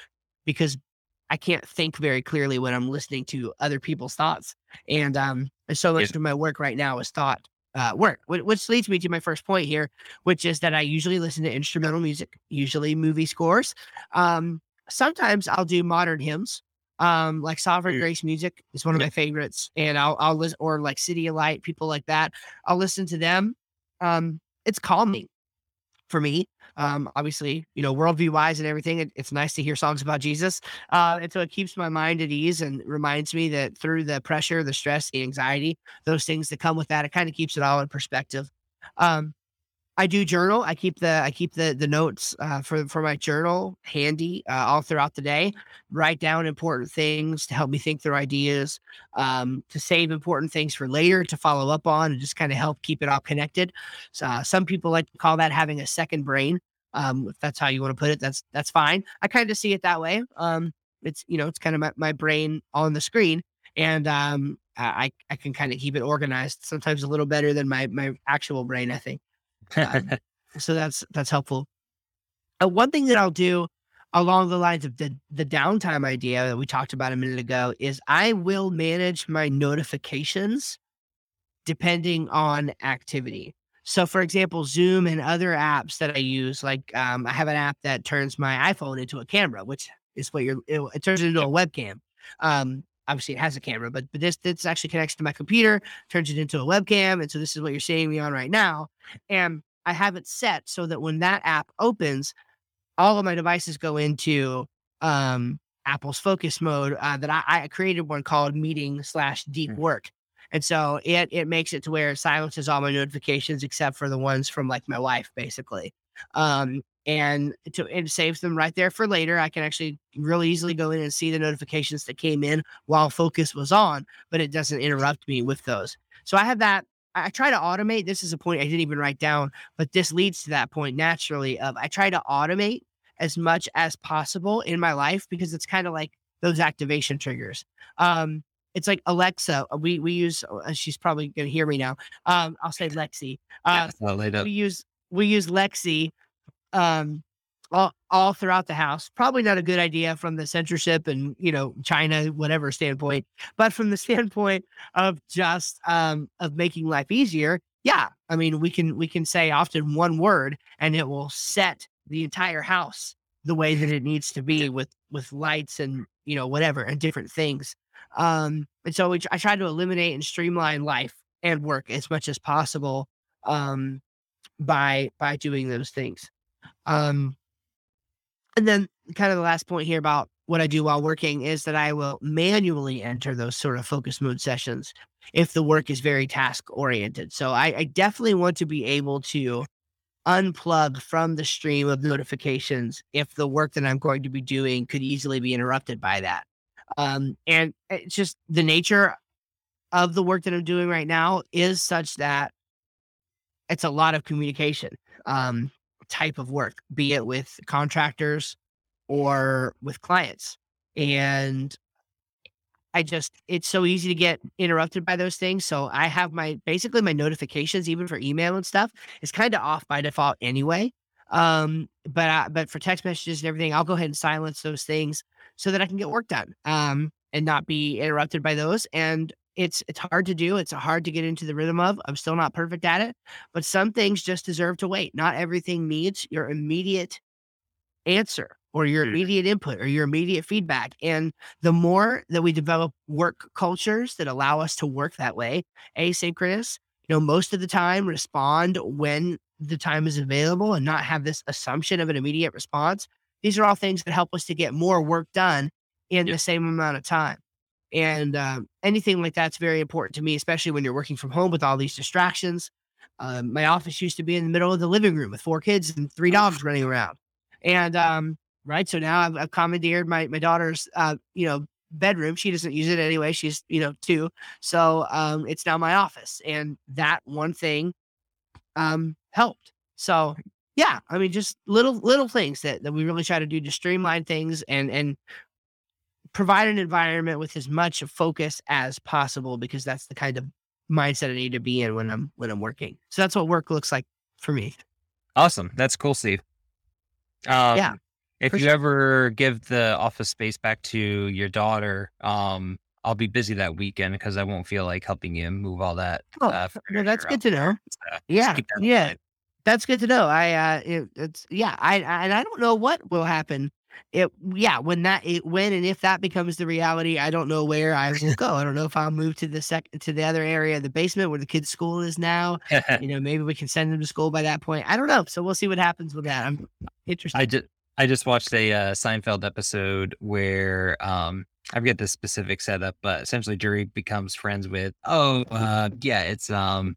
because I can't think very clearly when I'm listening to other people's thoughts. And um, so much of my work right now is thought uh, work, which leads me to my first point here, which is that I usually listen to instrumental music, usually movie scores. Um, sometimes I'll do modern hymns. Um, like Sovereign Grace music is one of my favorites, and I'll, I'll listen, or like City of Light, people like that. I'll listen to them. Um, it's calming for me. Um, obviously, you know, worldview wise and everything, it, it's nice to hear songs about Jesus. Uh, and so it keeps my mind at ease and reminds me that through the pressure, the stress, the anxiety, those things that come with that, it kind of keeps it all in perspective. Um, I do journal. I keep the I keep the the notes uh, for for my journal handy uh, all throughout the day. Write down important things to help me think through ideas, um, to save important things for later to follow up on, and just kind of help keep it all connected. So, uh, some people like to call that having a second brain. Um, if that's how you want to put it, that's that's fine. I kind of see it that way. Um, it's you know it's kind of my, my brain on the screen, and um, I I can kind of keep it organized. Sometimes a little better than my my actual brain, I think. um, so that's that's helpful. Uh, one thing that I'll do along the lines of the the downtime idea that we talked about a minute ago is I will manage my notifications depending on activity. So, for example, Zoom and other apps that I use, like um, I have an app that turns my iPhone into a camera, which is what you're. It, it turns it into a webcam. Um, Obviously, it has a camera, but but this this actually connects to my computer, turns it into a webcam, and so this is what you're seeing me on right now. And I have it set so that when that app opens, all of my devices go into um, Apple's focus mode. Uh, that I, I created one called Meeting slash Deep Work, and so it it makes it to where it silences all my notifications except for the ones from like my wife, basically. Um, And to and saves them right there for later. I can actually really easily go in and see the notifications that came in while focus was on, but it doesn't interrupt me with those. So I have that. I try to automate. This is a point I didn't even write down, but this leads to that point naturally of I try to automate as much as possible in my life because it's kind of like those activation triggers. Um, It's like Alexa. We we use. She's probably gonna hear me now. Um, I'll say Lexi. Uh, yeah, later. We use we use Lexi. Um, all, all throughout the house. Probably not a good idea from the censorship and, you know, China, whatever standpoint, but from the standpoint of just, um, of making life easier. Yeah. I mean, we can, we can say often one word and it will set the entire house the way that it needs to be with, with lights and, you know, whatever, and different things. Um, and so we, I try to eliminate and streamline life and work as much as possible, um, by, by doing those things. Um, and then kind of the last point here about what I do while working is that I will manually enter those sort of focus mode sessions if the work is very task oriented. So I, I definitely want to be able to unplug from the stream of notifications if the work that I'm going to be doing could easily be interrupted by that. Um, and it's just the nature of the work that I'm doing right now is such that it's a lot of communication. Um, type of work, be it with contractors or with clients. And I just, it's so easy to get interrupted by those things. So I have my, basically my notifications, even for email and stuff, is kind of off by default anyway. Um, but, I, but for text messages and everything, I'll go ahead and silence those things so that I can get work done, um, and not be interrupted by those. And It's it's hard to do. It's hard to get into the rhythm of. I'm still not perfect at it, but some things just deserve to wait. Not everything needs your immediate answer or your immediate input or your immediate feedback. And the more that we develop work cultures that allow us to work that way, asynchronous, you know, most of the time respond when the time is available and not have this assumption of an immediate response. These are all things that help us to get more work done in yep. the same amount of time. And um, anything like that's very important to me, especially when you're working from home with all these distractions. Um, my office used to be in the middle of the living room with four kids and three dogs running around. And um, right? So now I've, I've commandeered my, my daughter's, uh, you know, bedroom. She doesn't use it anyway. She's, you know, two. So um, it's now my office. And that one thing um, helped. So yeah, I mean, just little, little things that, that we really try to do to streamline things and, and provide an environment with as much focus as possible, because that's the kind of mindset I need to be in when I'm, when I'm working. So that's what work looks like for me. Awesome. That's cool, Steve. Um, yeah. If you sure. ever give the office space back to your daughter, um, I'll be busy that weekend because I won't feel like helping you move all that. Oh, uh, no, that's good to know. So yeah. That yeah. Mind. That's good to know. I, uh, it, it's, yeah, I, I, and I don't know what will happen. It, yeah, when that, it, when, and if that becomes the reality, I don't know where I will go. I don't know if I'll move to the sec to the other area, the basement where the kids' school is now. You know, maybe we can send them to school by that point. I don't know. So we'll see what happens with that. I'm interested. I just, I just watched a uh, Seinfeld episode where um, I forget the specific setup, but essentially Jerry becomes friends with, oh, uh, yeah, it's, um,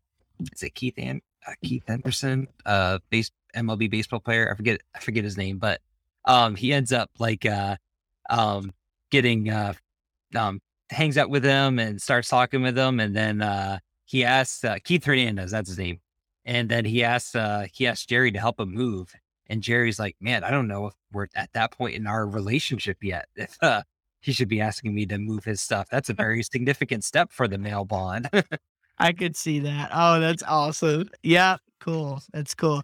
is it Keith and uh, Keith Henderson, uh, base M L B baseball player? I forget, I forget his name, but um, he ends up like uh, um, getting, uh, um, hangs out with him and starts talking with him. And then uh, he asks uh, Keith Hernandez, that's his name. And then he asks, uh, he asks Jerry to help him move. And Jerry's like, man, I don't know if we're at that point in our relationship yet. If uh, he should be asking me to move his stuff. That's a very significant step for the male bond. I could see that. Oh, that's awesome. Yeah, cool. That's cool.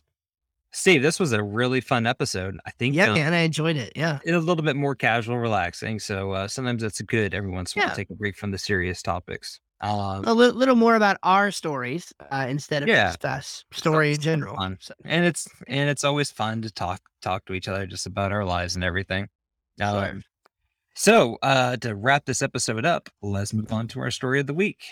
Steve, this was a really fun episode. I think. Yeah, um, man, I enjoyed it. Yeah. It's a little bit more casual, relaxing. So uh, sometimes that's good. Every once in a while, take a break from the serious topics. Um, a li- little more about our stories uh, instead of yeah, just us story in general. So. And it's and it's always fun to talk talk to each other just about our lives and everything. Uh, sure. So uh, to wrap this episode up, let's move on to our story of the week.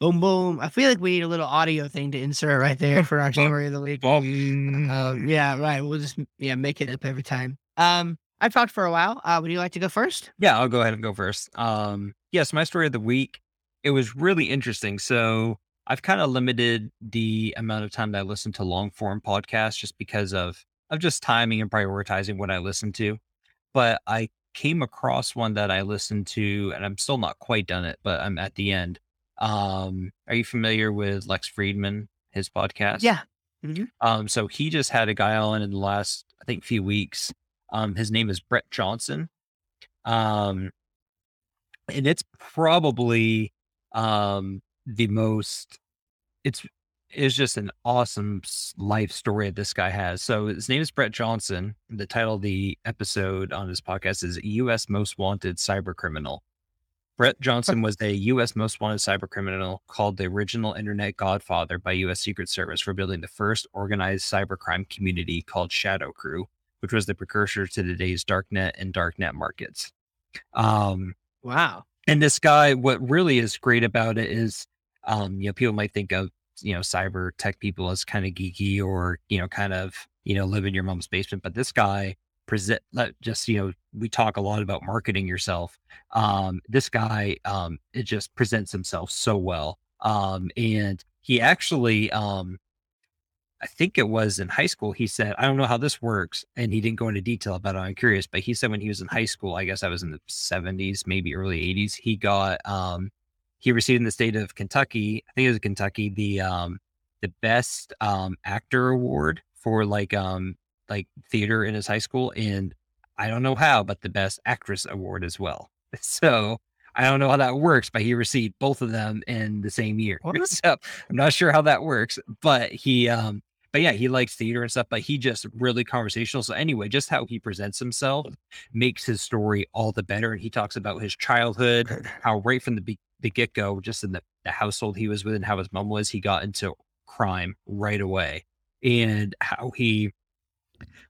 Boom, boom. I feel like we need a little audio thing to insert right there for our story of the week. Uh, yeah, right. We'll just yeah make it up every time. Um, I've talked for a while. Uh, would you like to go first? Yeah, I'll go ahead and go first. Um, yes, my story of the week. It was really interesting. So I've kind of limited the amount of time that I listen to long form podcasts just because of, of just timing and prioritizing what I listen to. But I came across one that I listened to and I'm still not quite done it, but I'm at the end. Um, are you familiar with Lex Fridman, his podcast? Yeah. Mm-hmm. Um, so he just had a guy on in the last, I think, few weeks. Um, his name is Brett Johnson. Um, and it's probably... Um, the most, it's, it's just an awesome life story that this guy has. So his name is Brett Johnson. The title of the episode on his podcast is U S Most Wanted Cyber Criminal. Brett Johnson was a U S Most Wanted Cyber Criminal, called the original internet godfather by U S Secret Service for building the first organized cybercrime community called Shadow Crew, which was the precursor to today's Darknet and Darknet markets. Um, wow. And this guy, what really is great about it is, um, you know, people might think of, you know, cyber tech people as kind of geeky or, you know, kind of, you know, live in your mom's basement. But this guy present, just, you know, we talk a lot about marketing yourself. Um, this guy, um, it just presents himself so well. Um, and he actually, um, I think it was in high school, he said, I don't know how this works. And he didn't go into detail about it. I'm curious, but he said when he was in high school, I guess I was in the seventies, maybe early eighties, he got, um, he received in the state of Kentucky, I think it was Kentucky, the, um, the best, um, actor award for like, um, like theater in his high school. And I don't know how, but the best actress award as well. So I don't know how that works, but he received both of them in the same year. So I'm not sure how that works, but he, um, But yeah, he likes theater and stuff, but he just really conversational. So anyway, just how he presents himself makes his story all the better. And he talks about his childhood, how right from the, be- the get-go, just in the, the household he was with and how his mom was, he got into crime right away. And how he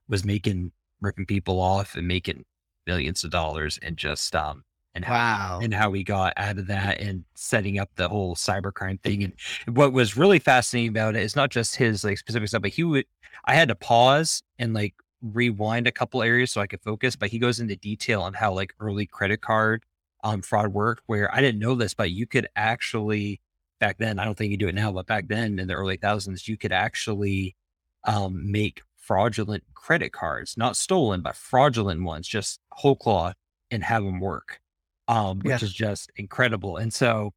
was making, ripping people off and making millions of dollars and just, um, and how, wow. and how he got out of that and setting up the whole cybercrime thing. And what was really fascinating about it is not just his like specific stuff, but he would, I had to pause and like rewind a couple areas so I could focus, but he goes into detail on how like early credit card um, fraud worked, where I didn't know this, but you could actually back then, I don't think you do it now, but back then in the early thousands, you could actually um, make fraudulent credit cards, not stolen, but fraudulent ones, just whole cloth, and have them work, um, which yes. is just incredible. And so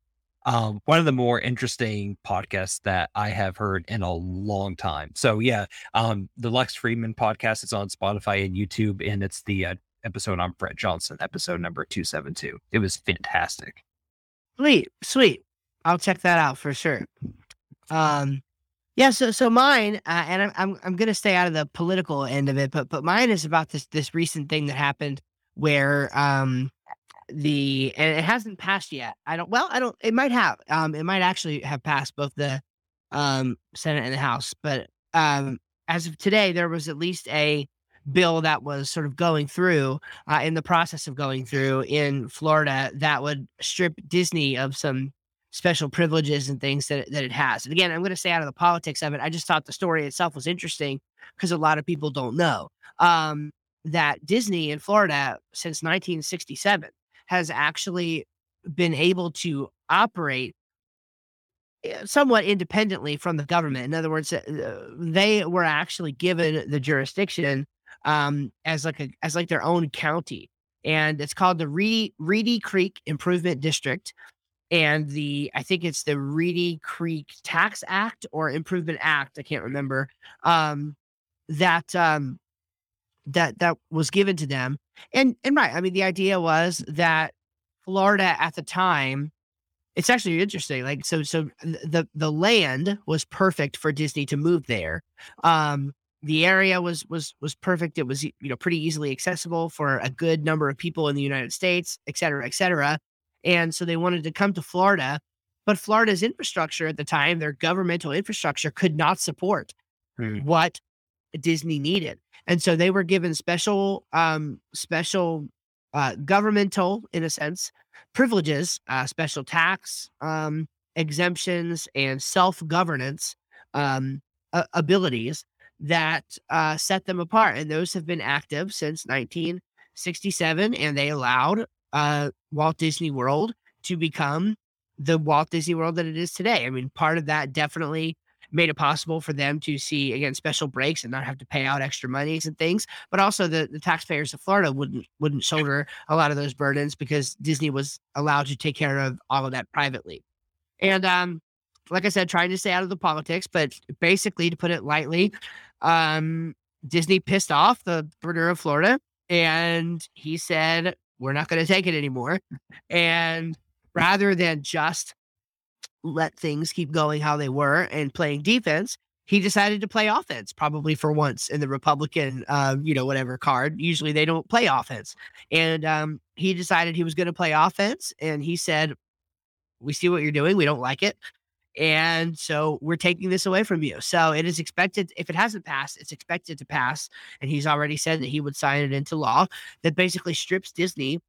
um, one of the more interesting podcasts that I have heard in a long time. So yeah, um, the Lex Fridman podcast, it's on Spotify and YouTube, and it's the uh, episode on Brett Johnson, episode number two seventy-two. It was fantastic. Sweet, sweet. I'll check that out for sure. Um, yeah, so so mine, uh, and I'm I'm, I'm going to stay out of the political end of it, but but mine is about this this recent thing that happened where um the and it hasn't passed yet. I don't. Well, I don't. It might have. Um, it might actually have passed both the um Senate and the House. But um, as of today, there was at least a bill that was sort of going through uh, in the process of going through in Florida that would strip Disney of some special privileges and things that, that it has. And again, I'm going to stay out of the politics of it. I just thought the story itself was interesting because a lot of people don't know um, that Disney in Florida since nineteen sixty-seven has actually been able to operate somewhat independently from the government. In other words, uh, they were actually given the jurisdiction um, as like a, as like their own county. And it's called the Reedy, Reedy Creek Improvement District. And the, I think it's the Reedy Creek Tax Act or Improvement Act, I can't remember, um, that um, that that was given to them. And and right, I mean, the idea was that Florida at the time, it's actually interesting. Like so, so the the land was perfect for Disney to move there. Um, the area was was was perfect. It was, you know, pretty easily accessible for a good number of people in the United States, et cetera, et cetera. And so they wanted to come to Florida, but Florida's infrastructure at the time, their governmental infrastructure, could not support mm. what Disney needed. And so they were given special, um, special uh, governmental, in a sense, privileges, uh, special tax um, exemptions, and self-governance um, uh, abilities that uh, set them apart. And those have been active since nineteen sixty-seven, and they allowed Uh, Walt Disney World to become the Walt Disney World that it is today. I mean, part of that definitely made it possible for them to see, again, special breaks and not have to pay out extra monies and things. But also the, the taxpayers of Florida wouldn't wouldn't shoulder a lot of those burdens because Disney was allowed to take care of all of that privately. And um, like I said, trying to stay out of the politics, but basically, to put it lightly, um, Disney pissed off the governor of Florida, and he said, we're not going to take it anymore. And rather than just let things keep going how they were and playing defense, he decided to play offense, probably for once in the Republican, uh, you know, whatever card. Usually they don't play offense. And um, he decided he was going to play offense. And he said, we see what you're doing. We don't like it. And so we're taking this away from you. So it is expected, if it hasn't passed, it's expected to pass. And he's already said that he would sign it into law that basically strips Disney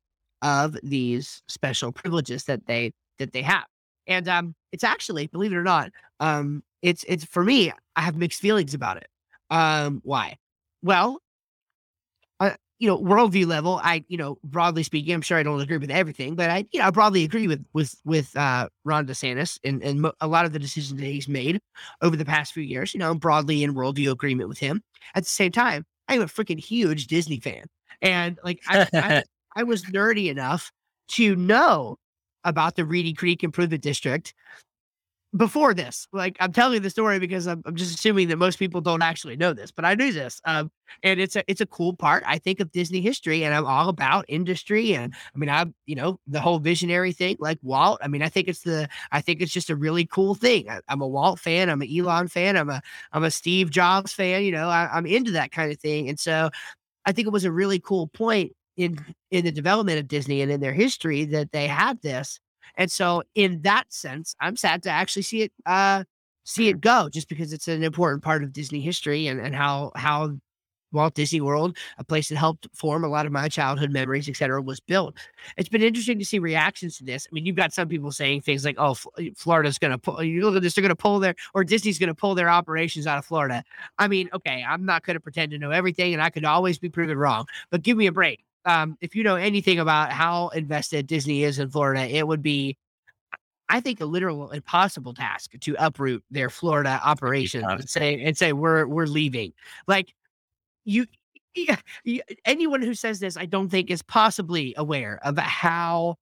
of these special privileges that they, that they have. And um, it's actually, believe it or not, um, it's, it's for me, I have mixed feelings about it. Um, why? Well, uh, you know, worldview level, I, you know, broadly speaking, I'm sure I don't agree with everything, but I, you know, I broadly agree with, with, with, uh, Ron DeSantis and, and mo- a lot of the decisions that he's made over the past few years. You know, I'm broadly in worldview agreement with him. At the same time, I'm a freaking huge Disney fan. And like, I, I, I was nerdy enough to know about the Reedy Creek Improvement District before this. Like, I'm telling you the story because I'm, I'm just assuming that most people don't actually know this, but I knew this. Um, and it's a, it's a cool part, I think, of Disney history, and I'm all about industry. And I mean, I, you know, the whole visionary thing, like Walt, I mean, I think it's the, I think it's just a really cool thing. I, I'm a Walt fan. I'm an Elon fan. I'm a, I'm a Steve Jobs fan. You know, I, I'm into that kind of thing. And so I think it was a really cool point in, in the development of Disney and in their history that they had this. And so in that sense, I'm sad to actually see it, uh, see it go, just because it's an important part of Disney history and, and how, how Walt Disney World, a place that helped form a lot of my childhood memories, et cetera, was built. It's been interesting to see reactions to this. I mean, you've got some people saying things like, oh, Florida's going to pull, you look at this, they're going to pull their, or Disney's going to pull their operations out of Florida. I mean, okay, I'm not going to pretend to know everything, and I could always be proven wrong, but give me a break. Um, if you know anything about how invested Disney is in Florida, it would be, I think, a literal impossible task to uproot their Florida operations and say, and say, we're, we're leaving. Like, you, you anyone who says this, I don't think is possibly aware of how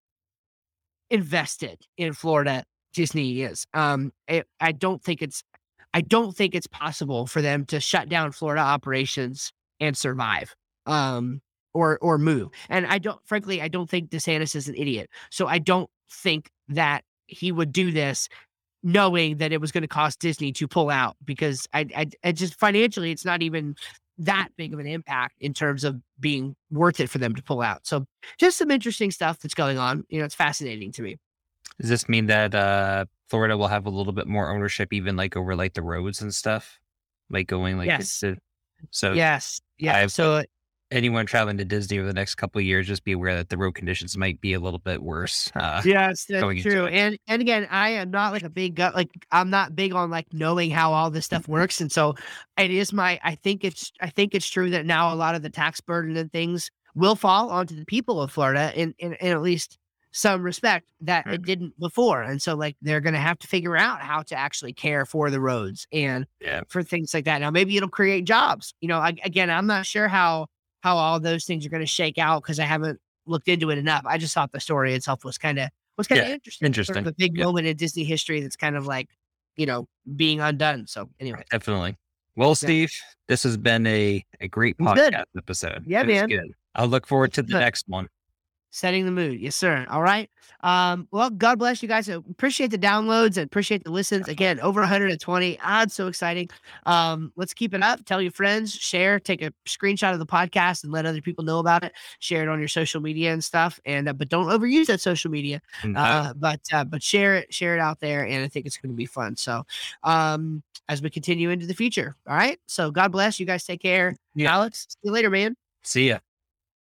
invested in Florida Disney is. Um, it, I don't think it's, I don't think it's possible for them to shut down Florida operations and survive. Um, or, or move. And I don't, frankly, I don't think DeSantis is an idiot. So I don't think that he would do this knowing that it was going to cost Disney to pull out, because I, I, I just financially, it's not even that big of an impact in terms of being worth it for them to pull out. So just some interesting stuff that's going on. You know, it's fascinating to me. Does this mean that, uh, Florida will have a little bit more ownership, even like over like the roads and stuff, like going like, yes. This, so yes. Yeah. I've, so anyone traveling to Disney over the next couple of years, just be aware that the road conditions might be a little bit worse. Uh, yes, that's true. And and again, I am not like a big gut, like I'm not big on like knowing how all this stuff works. And so it is my, I think it's, I think it's true that now a lot of the tax burden and things will fall onto the people of Florida in, in, in at least some respect that it didn't before. And so like, they're going to have to figure out how to actually care for the roads and yeah. for things like that. Now, maybe it'll create jobs, you know, I, again, I'm not sure how, how all those things are going to shake out, because I haven't looked into it enough. I just thought the story itself was kind of, was kind of yeah, interesting. Interesting. Sort of a big yeah. moment in Disney history that's kind of like, you know, being undone. So anyway. Definitely. Well, yeah. Steve, this has been a, a great podcast good. episode. Yeah, it man. Good. I'll look forward to the good. next one. Setting the mood. Yes, sir. All right. Um, well, God bless you guys. I appreciate the downloads and appreciate the listens. Again, over one hundred twenty. Ah, it's so exciting. Um, let's keep it up. Tell your friends, share, take a screenshot of the podcast and let other people know about it. Share it on your social media and stuff. And, uh, but don't overuse that social media, uh, but, uh, but share it, share it out there. And I think it's going to be fun. So, um, as we continue into the future. All right. So God bless you guys. Take care. Yeah. Alex, see you later, man. See ya.